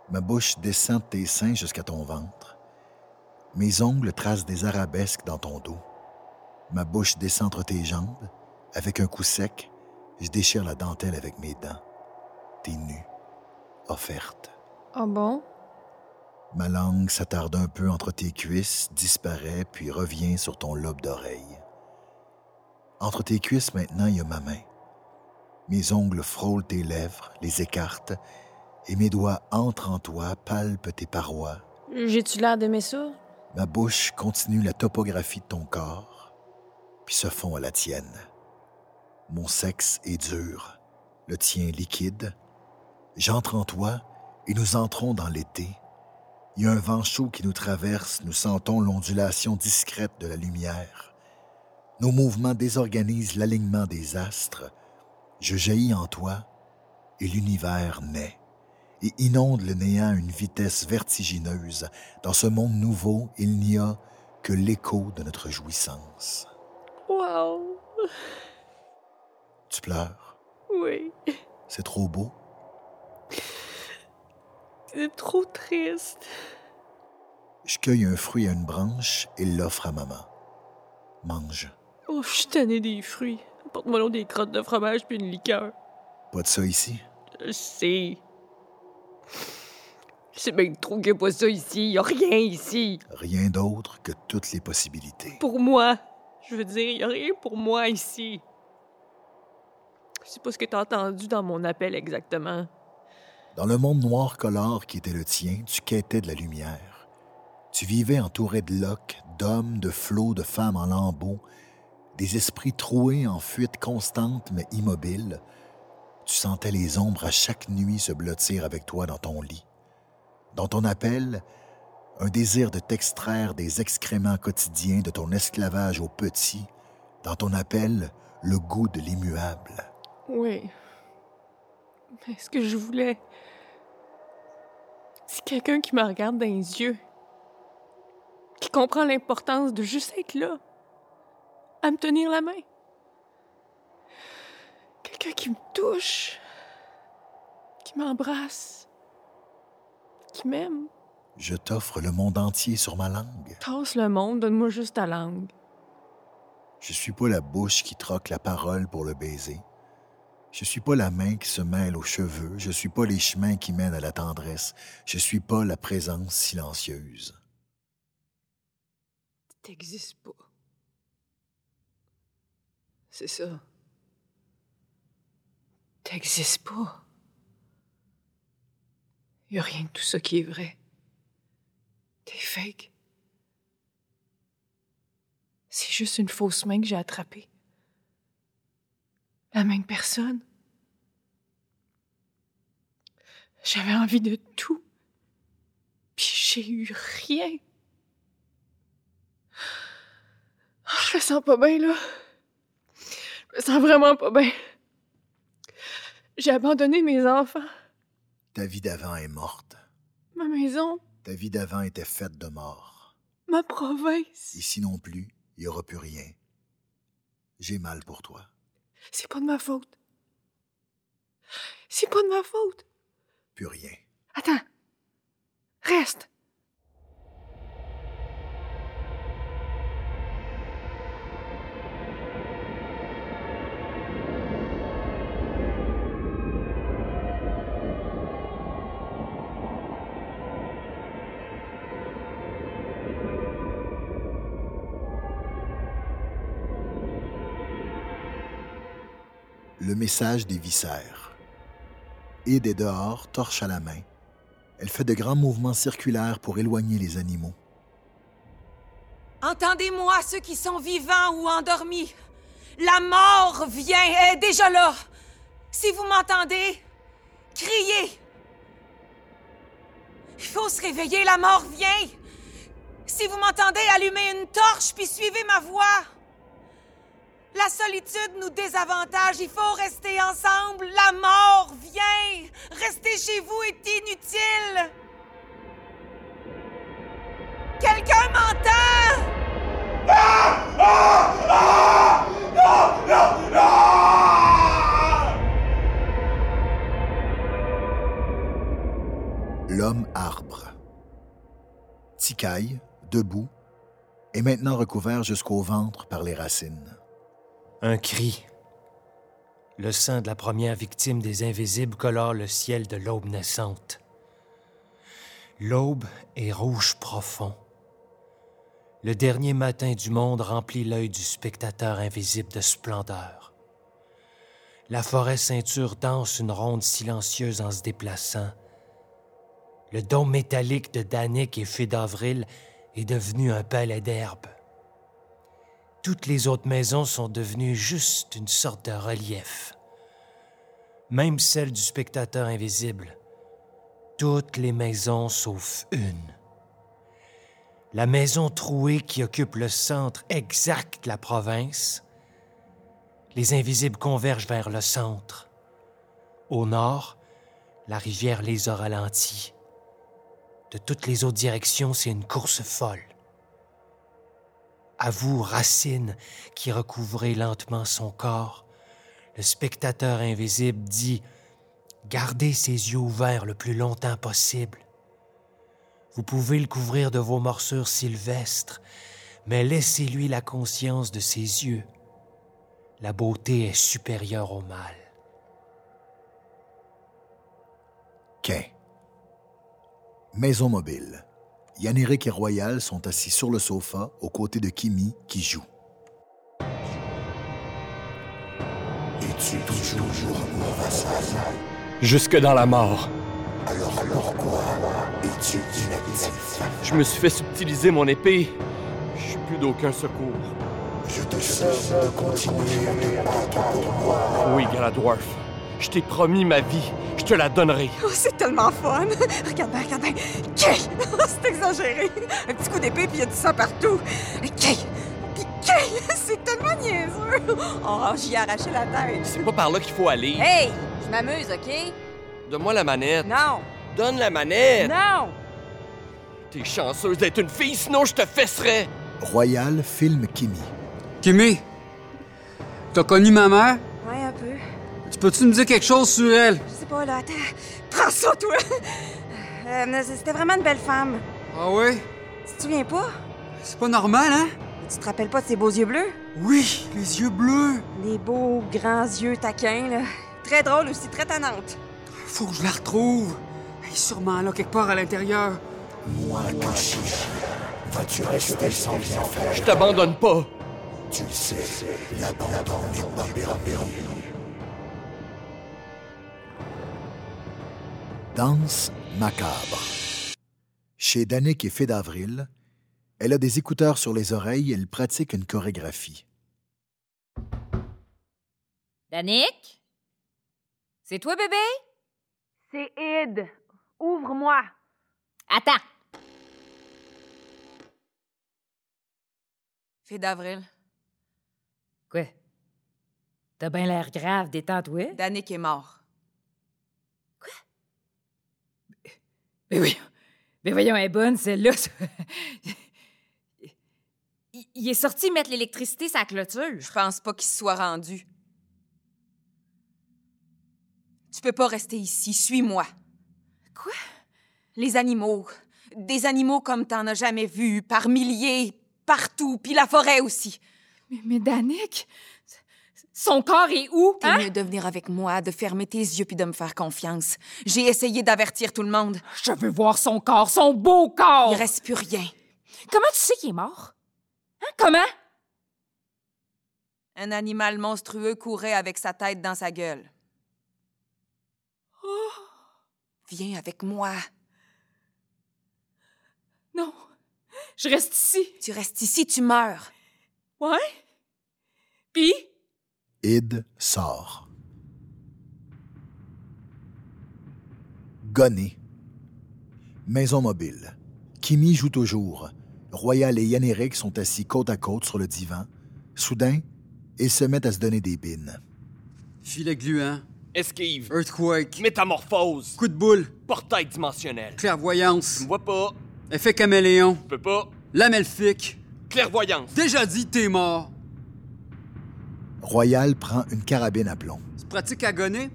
Ma bouche descend de tes seins jusqu'à ton ventre. Mes ongles tracent des arabesques dans ton dos. Ma bouche descend entre tes jambes. Avec un coup sec, je déchire la dentelle avec mes dents. T'es nue, offerte. Ah bon? Ma langue s'attarde un peu entre tes cuisses, disparaît, puis revient sur ton lobe d'oreille. Entre tes cuisses, maintenant, il y a ma main. Mes ongles frôlent tes lèvres, les écartent, et mes doigts entrent en toi, palpent tes parois. J'ai-tu l'air d'aimer ça? Ma bouche continue la topographie de ton corps, puis se fond à la tienne. Mon sexe est dur, le tien liquide. J'entre en toi et nous entrons dans l'été. Il y a un vent chaud qui nous traverse, nous sentons l'ondulation discrète de la lumière. Nos mouvements désorganisent l'alignement des astres. Je jaillis en toi et l'univers naît. Et inonde le néant à une vitesse vertigineuse. Dans ce monde nouveau, il n'y a que l'écho de notre jouissance. Wow! Tu pleures? Oui. C'est trop beau? C'est trop triste. Je cueille un fruit à une branche et l'offre à maman. Mange. Oh, je suis tannée des fruits. Apporte-moi donc des crottes de fromage puis une liqueur. Pas de ça ici? Je sais. C'est bien trop qu'il n'y a pas ça ici. Il n'y a rien ici. Rien d'autre que toutes les possibilités. Pour moi. Je veux dire, il n'y a rien pour moi ici. Je sais pas ce que t'as entendu dans mon appel exactement. Dans le monde noir color qui était le tien, tu quêtais de la lumière. Tu vivais entouré de loques, d'hommes, de flots, de femmes en lambeaux, des esprits troués en fuite constante mais immobile. Tu sentais les ombres à chaque nuit se blottir avec toi dans ton lit. Dans ton appel, un désir de t'extraire des excréments quotidiens de ton esclavage aux petits. Dans ton appel, le goût de l'immuable. Oui. Mais ce que je voulais, c'est quelqu'un qui me regarde dans les yeux, qui comprend l'importance de juste être là, à me tenir la main. Quelqu'un qui me touche, qui m'embrasse, qui m'aime. Je t'offre le monde entier sur ma langue. Tasse le monde, donne-moi juste ta langue. Je suis pas la bouche qui troque la parole pour le baiser. Je suis pas la main qui se mêle aux cheveux, je suis pas les chemins qui mènent à la tendresse, je suis pas la présence silencieuse. T'existes pas. C'est ça. T'existes pas. Y a rien de tout ça qui est vrai. T'es fake. C'est juste une fausse main que j'ai attrapée. La même personne. J'avais envie de tout. Puis j'ai eu rien. Oh, je me sens pas bien, là. Je me sens vraiment pas bien. J'ai abandonné mes enfants. Ta vie d'avant est morte. Ma maison. Ta vie d'avant était faite de morts. Ma province. Ici non plus, il n'y aura plus rien. J'ai mal pour toi. C'est pas de ma faute. C'est pas de ma faute. Plus rien. Attends. Reste. Le message des viscères. Id est dehors, torche à la main. Elle fait de grands mouvements circulaires pour éloigner les animaux. Entendez-moi, ceux qui sont vivants ou endormis. La mort vient, elle est déjà là. Si vous m'entendez, criez. Il faut se réveiller, la mort vient. Si vous m'entendez, allumez une torche puis suivez ma voix. La solitude nous désavantage. Il faut rester ensemble. La mort vient. Rester chez vous est inutile. Quelqu'un m'entend? Ah! Ah! Ah! Non! Non! Non! L'homme arbre. Ticaille, debout, est maintenant recouvert jusqu'au ventre par les racines. Un cri. Le sang de la première victime des invisibles colore le ciel de l'aube naissante. L'aube est rouge profond. Le dernier matin du monde remplit l'œil du spectateur invisible de splendeur. La forêt ceinture danse une ronde silencieuse en se déplaçant. Le dôme métallique de Danic et Fée d'Avril est devenu un palais d'herbe. Toutes les autres maisons sont devenues juste une sorte de relief. Même celle du spectateur invisible. Toutes les maisons sauf une. La maison trouée qui occupe le centre exact de la province. Les invisibles convergent vers le centre. Au nord, la rivière les a ralentis. De toutes les autres directions, c'est une course folle. À vous, racines, qui recouvrez lentement son corps, le spectateur invisible dit « Gardez ses yeux ouverts le plus longtemps possible. Vous pouvez le couvrir de vos morsures sylvestres, mais laissez-lui la conscience de ses yeux. La beauté est supérieure au mal. » Quai. Maison mobile. Yann-Éric et Royal sont assis sur le sofa, aux côtés de Kimi, qui joue. Es-tu toujours mon vassal? Jusque dans la mort. Alors pourquoi es-tu inactif? Je me suis fait subtiliser mon épée. Je suis plus d'aucun secours. Je te cesse de continuer à te battre pour moi. Oui, Galadwarf. Je t'ai promis ma vie. Je te la donnerai. Oh, c'est tellement fun! Regarde bien, regarde bien. Kay! C'est exagéré. Un petit coup d'épée, puis il y a du sang partout. Kay! Puis Kay! C'est tellement niaiseux. Oh, j'y ai arraché la tête. C'est pas par là qu'il faut aller. Hey! Je m'amuse, OK? Donne-moi la manette. Non! Donne la manette! Non! T'es chanceuse d'être une fille, sinon je te fesserais. Royal filme Kimi. Kimi! T'as connu ma mère? Oui, un peu. Peux-tu me dire quelque chose sur elle? Je sais pas, là, attends. Prends ça, toi! Euh, c'était vraiment une belle femme. Ah oui? Tu te souviens pas? C'est pas normal, hein? Tu te rappelles pas de ses beaux yeux bleus? Oui, les yeux bleus! Des beaux, grands yeux taquins, là. Très drôle aussi, très tannante. Faut que je la retrouve. Elle est sûrement là quelque part à l'intérieur. Moi, Kashi, vas-tu rester sans rien faire? Je t'abandonne pas. Tu le sais, l'abandon n'est pas permis. Danse macabre. Chez Danick et Fée d'Avril, elle a des écouteurs sur les oreilles et elle pratique une chorégraphie. Danick? C'est toi, bébé? C'est Id. Ouvre-moi. Attends. Fée d'Avril. Quoi? T'as bien l'air grave, détends-toi. Danick est mort. Mais voyons, mais voyons, elle est bonne, celle-là. il, il est sorti mettre l'électricité sur la clôture. Je pense pas qu'il se soit rendu. Tu peux pas rester ici, suis-moi. Quoi? Les animaux. Des animaux comme t'en as jamais vu, par milliers, partout, puis la forêt aussi. Mais, mais Danick, son corps est où? T'es hein? mieux de venir avec moi, de fermer tes yeux puis de me faire confiance. J'ai essayé d'avertir tout le monde. Je veux voir son corps, son beau corps! Il reste plus rien. Comment tu sais qu'il est mort? Hein? Comment? Un animal monstrueux courait avec sa tête dans sa gueule. Oh! Viens avec moi. Non, je reste ici. Tu restes ici, tu meurs. Ouais? Puis? Id sort. Gonné. Maison mobile. Kimi joue toujours. Royal et Yann-Éric sont assis côte à côte sur le divan. Soudain, ils se mettent à se donner des bines. Filet gluant. Esquive. Earthquake. Métamorphose. Coup de boule. Portail dimensionnel. Clairvoyance. Tu me vois pas. Effet caméléon. Je peux pas. Lame elfique. Clairvoyance. Déjà dit, t'es mort. Royal prend une carabine à plomb. Tu pratiques à gonner?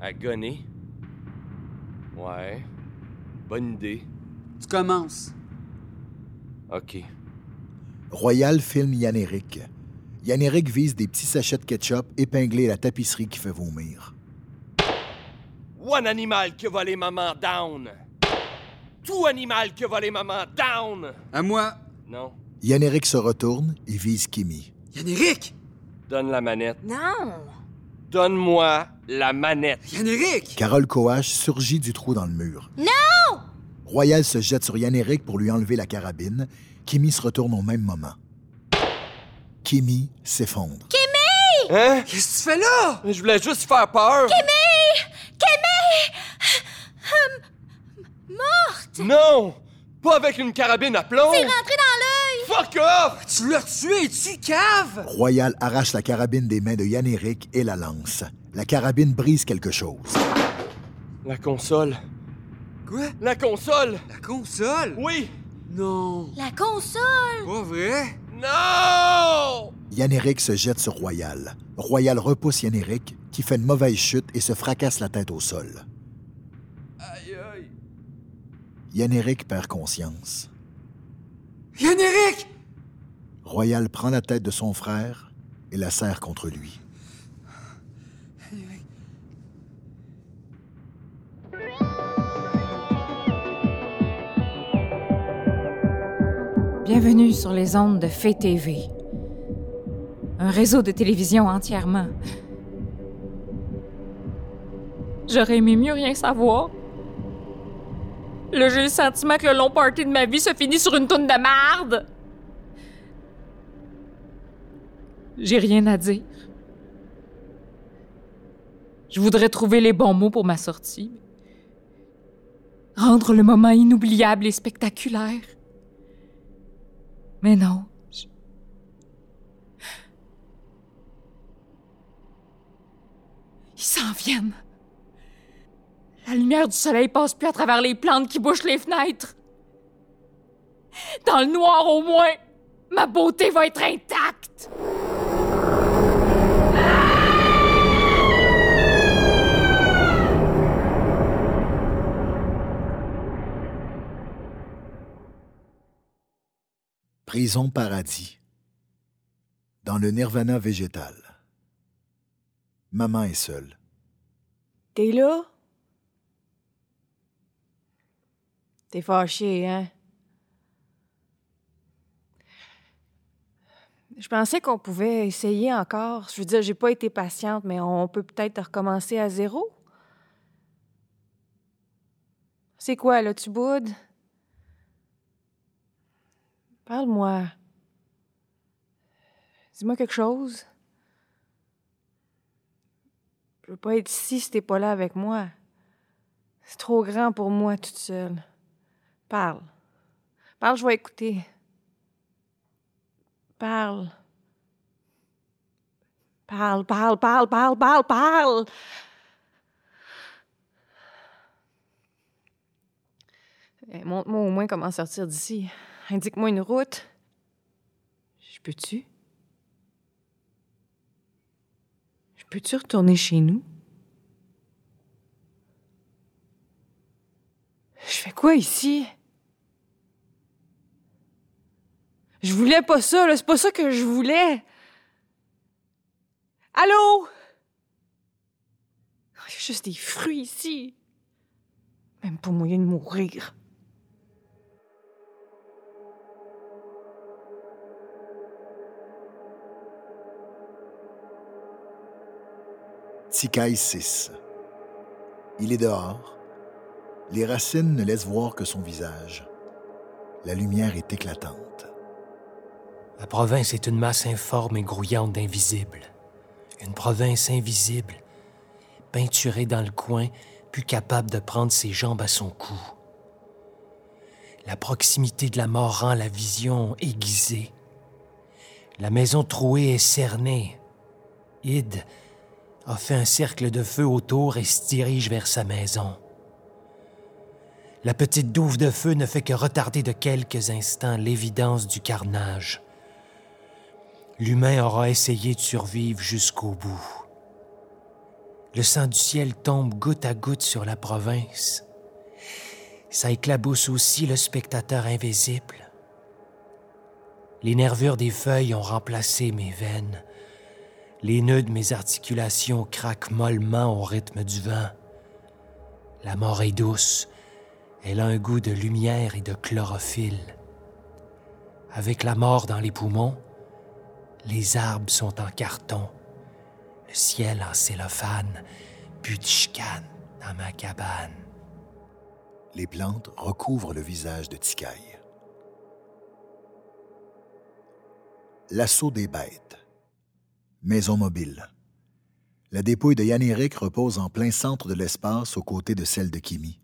À gonner? Ouais. Bonne idée. Tu commences. OK. Royal filme Yann-Éric. Yann-Éric vise des petits sachets de ketchup épinglés à la tapisserie qui fait vomir. One animal que volé maman down! Tout animal que volé maman down! À moi? Non. Yann-Éric se retourne et vise Kimi. Yann-Éric! Donne la manette. Non! Donne-moi la manette. Yann-Éric! Carole Coache surgit du trou dans le mur. Non! Royal se jette sur Yann-Éric pour lui enlever la carabine. Kimi se retourne au même moment. Kimi s'effondre. Kimi! Hein? Qu'est-ce que tu fais là? Je voulais juste faire peur. Kimi! Kimi! Euh, morte! Non! Pas avec une carabine à plomb! C'est rentré dans l'œil! Fuck off! Tu l'as tué, tu caves! Royal arrache la carabine des mains de Yann-Éric et la lance. La carabine brise quelque chose. La console. Quoi? La console! La console? Oui! Non! La console! Pas vrai? Non! Yann-Éric se jette sur Royal. Royal repousse Yann-Éric, qui fait une mauvaise chute et se fracasse la tête au sol. Aïe aïe! Yann-Éric perd conscience. Yann-Éric! Royal prend la tête de son frère et la serre contre lui. Bienvenue sur les ondes de F T V, un réseau de télévision entièrement. J'aurais aimé mieux rien savoir. Là, j'ai le sentiment que le long party de ma vie se finit sur une toune de marde. J'ai rien à dire. Je voudrais trouver les bons mots pour ma sortie. Rendre le moment inoubliable et spectaculaire. Mais non. Je... Ils s'en viennent. La lumière du soleil passe plus à travers les plantes qui bouchent les fenêtres. Dans le noir, au moins, ma beauté va être intacte. Prison paradis. Dans le nirvana végétal. Maman est seule. « T'es là? T'es fâchée, hein? Je pensais qu'on pouvait essayer encore. Je veux dire, j'ai pas été patiente, mais on peut peut-être recommencer à zéro. C'est quoi, là, tu boudes? Parle-moi. Dis-moi quelque chose. » Je veux pas être ici si t'es pas là avec moi. C'est trop grand pour moi, toute seule. Parle. Parle, je vais écouter. Parle. Parle, parle, parle, parle, parle, parle! Eh, montre-moi au moins comment sortir d'ici. Indique-moi une route. Je peux-tu? Peux-tu retourner chez nous? Je fais quoi ici? Je voulais pas ça, là. C'est pas ça que je voulais. Allô? Il y a juste des fruits ici. Même pas moyen de mourir. Ticaille six. Il est dehors. Les racines ne laissent voir que son visage. La lumière est éclatante. La province est une masse informe et grouillante d'invisibles. Une province invisible, peinturée dans le coin, plus capable de prendre ses jambes à son cou. La proximité de la mort rend la vision aiguisée. La maison trouée est cernée. Id a fait un cercle de feu autour et se dirige vers sa maison. La petite douve de feu ne fait que retarder de quelques instants l'évidence du carnage. L'humain aura essayé de survivre jusqu'au bout. Le sang du ciel tombe goutte à goutte sur la province. Ça éclabousse aussi le spectateur invisible. Les nervures des feuilles ont remplacé mes veines. Les nœuds de mes articulations craquent mollement au rythme du vent. La mort est douce. Elle a un goût de lumière et de chlorophylle. Avec la mort dans les poumons, les arbres sont en carton, le ciel en cellophane, plus de chicane dans ma cabane. Les plantes recouvrent le visage de Ticaille. L'assaut des bêtes. Maison mobile. La dépouille de Yann-Éric repose en plein centre de l'espace aux côtés de celle de Kimi.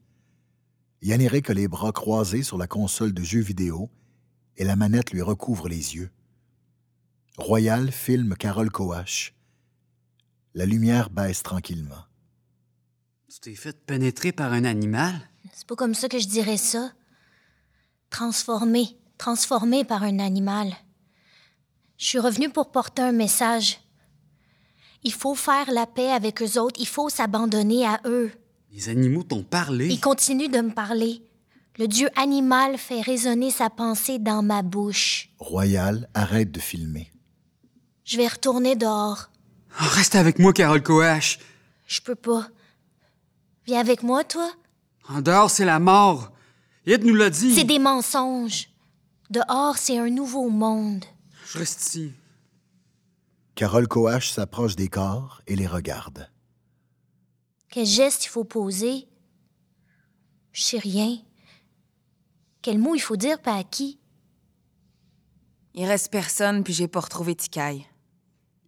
Yann-Éric a les bras croisés sur la console de jeux vidéo et la manette lui recouvre les yeux. Royal filme Carole Coache. La lumière baisse tranquillement. Tu t'es fait pénétrer par un animal? C'est pas comme ça que je dirais ça. Transformé, transformé par un animal. Je suis revenue pour porter un message. Il faut faire la paix avec eux autres. Il faut s'abandonner à eux. Les animaux t'ont parlé. Ils continuent de me parler. Le dieu animal fait résonner sa pensée dans ma bouche. Royal, arrête de filmer. Je vais retourner dehors. Oh, reste avec moi, Carole Coache. Je peux pas. Viens avec moi, toi. En dehors, c'est la mort. Ed nous l'a dit. C'est des mensonges. Dehors, c'est un nouveau monde. Je reste ici. Carole Coache s'approche des corps et les regarde. Quel geste il faut poser? Je sais rien. Quel mot il faut dire, pas à qui? Il reste personne, puis j'ai pas retrouvé Ticaille.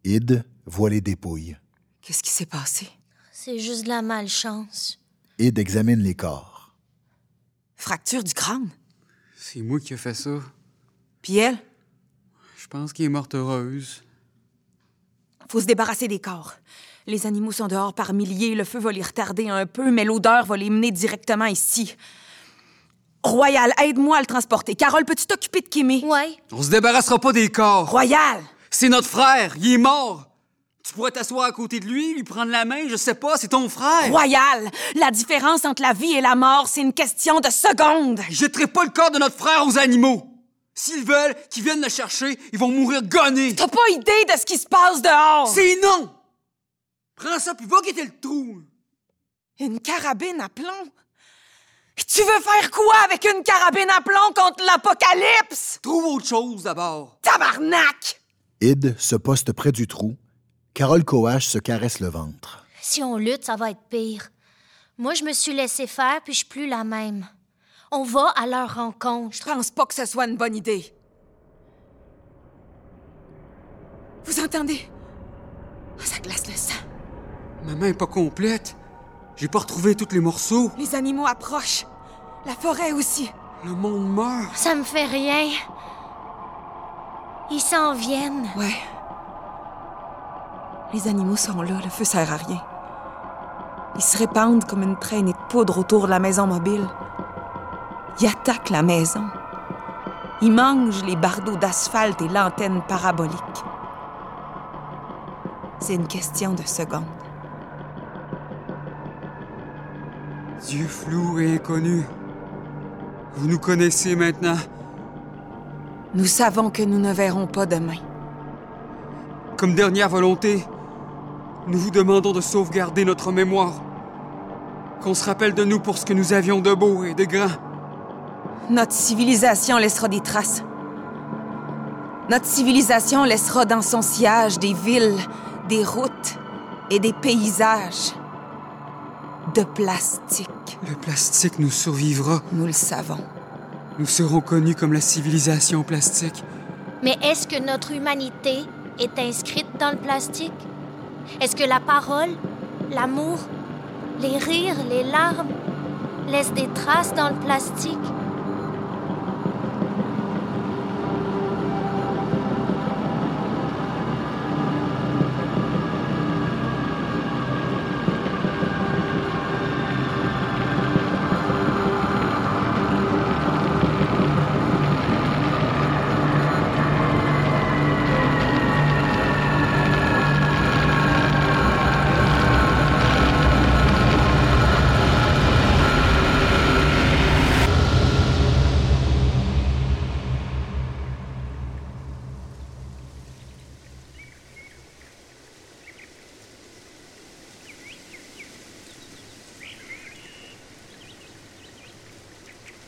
Id voit les dépouilles. Qu'est-ce qui s'est passé? C'est juste de la malchance. Id examine les corps. Fracture du crâne? C'est moi qui ai fait ça. Puis elle? Je pense qu'elle est morte heureuse. Faut se débarrasser des corps. Les animaux sont dehors par milliers, le feu va les retarder un peu, mais l'odeur va les mener directement ici. Royal, aide-moi à le transporter. Carole, peux-tu t'occuper de Kémy? Ouais. On se débarrassera pas des corps. Royal! C'est notre frère, il est mort. Tu pourrais t'asseoir à côté de lui, lui prendre la main, je sais pas, c'est ton frère. Royal! La différence entre la vie et la mort, c'est une question de secondes. Je jetterai pas le corps de notre frère aux animaux. S'ils veulent qu'ils viennent le chercher, ils vont mourir gonnés. T'as pas idée de ce qui se passe dehors. C'est non! Prends ça, puis va quitter le trou! Une carabine à plomb? Tu veux faire quoi avec une carabine à plomb contre l'apocalypse? Trouve autre chose, d'abord. Tabarnak! Id se poste près du trou. Carole Coache se caresse le ventre. Si on lutte, ça va être pire. Moi, je me suis laissée faire, puis je suis plus la même. On va à leur rencontre. Je pense pas que ce soit une bonne idée. Vous entendez? Ça glace le sang. Ma main est pas complète. J'ai pas retrouvé tous les morceaux. Les animaux approchent. La forêt aussi. Le monde meurt. Ça me fait rien. Ils s'en viennent. Ouais. Les animaux sont là. Le feu sert à rien. Ils se répandent comme une traînée de poudre autour de la maison mobile. Ils attaquent la maison. Ils mangent les bardeaux d'asphalte et l'antenne parabolique. C'est une question de secondes. Dieu flou et inconnu, vous nous connaissez maintenant. Nous savons que nous ne verrons pas demain. Comme dernière volonté, nous vous demandons de sauvegarder notre mémoire. Qu'on se rappelle de nous pour ce que nous avions de beau et de grand. Notre civilisation laissera des traces. Notre civilisation laissera dans son sillage des villes, des routes et des paysages de plastique. Le plastique nous survivra. Nous le savons. Nous serons connus comme la civilisation plastique. Mais est-ce que notre humanité est inscrite dans le plastique? Est-ce que la parole, l'amour, les rires, les larmes laissent des traces dans le plastique?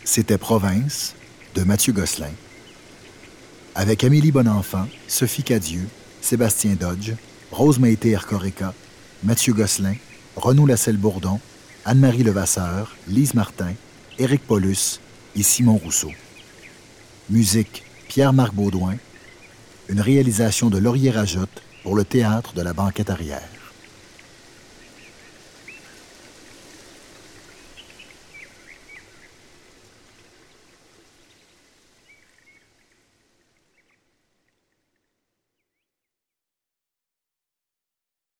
C'était Province, de Mathieu Gosselin, avec Amelie Bonenfant, Sophie Cadieux, Sébastien Dodge, Rose Maïté Erkoreka, Mathieu Gosselin, Renaud Lasselle-Bourdon, Anne-Marie Levasseur, Lise Martin, Éric Paulhus et Simon Rousseau. Musique, Pierre-Marc Beaudoin. Une réalisation de Laurier Rajotte pour le Théâtre de la Banquette arrière.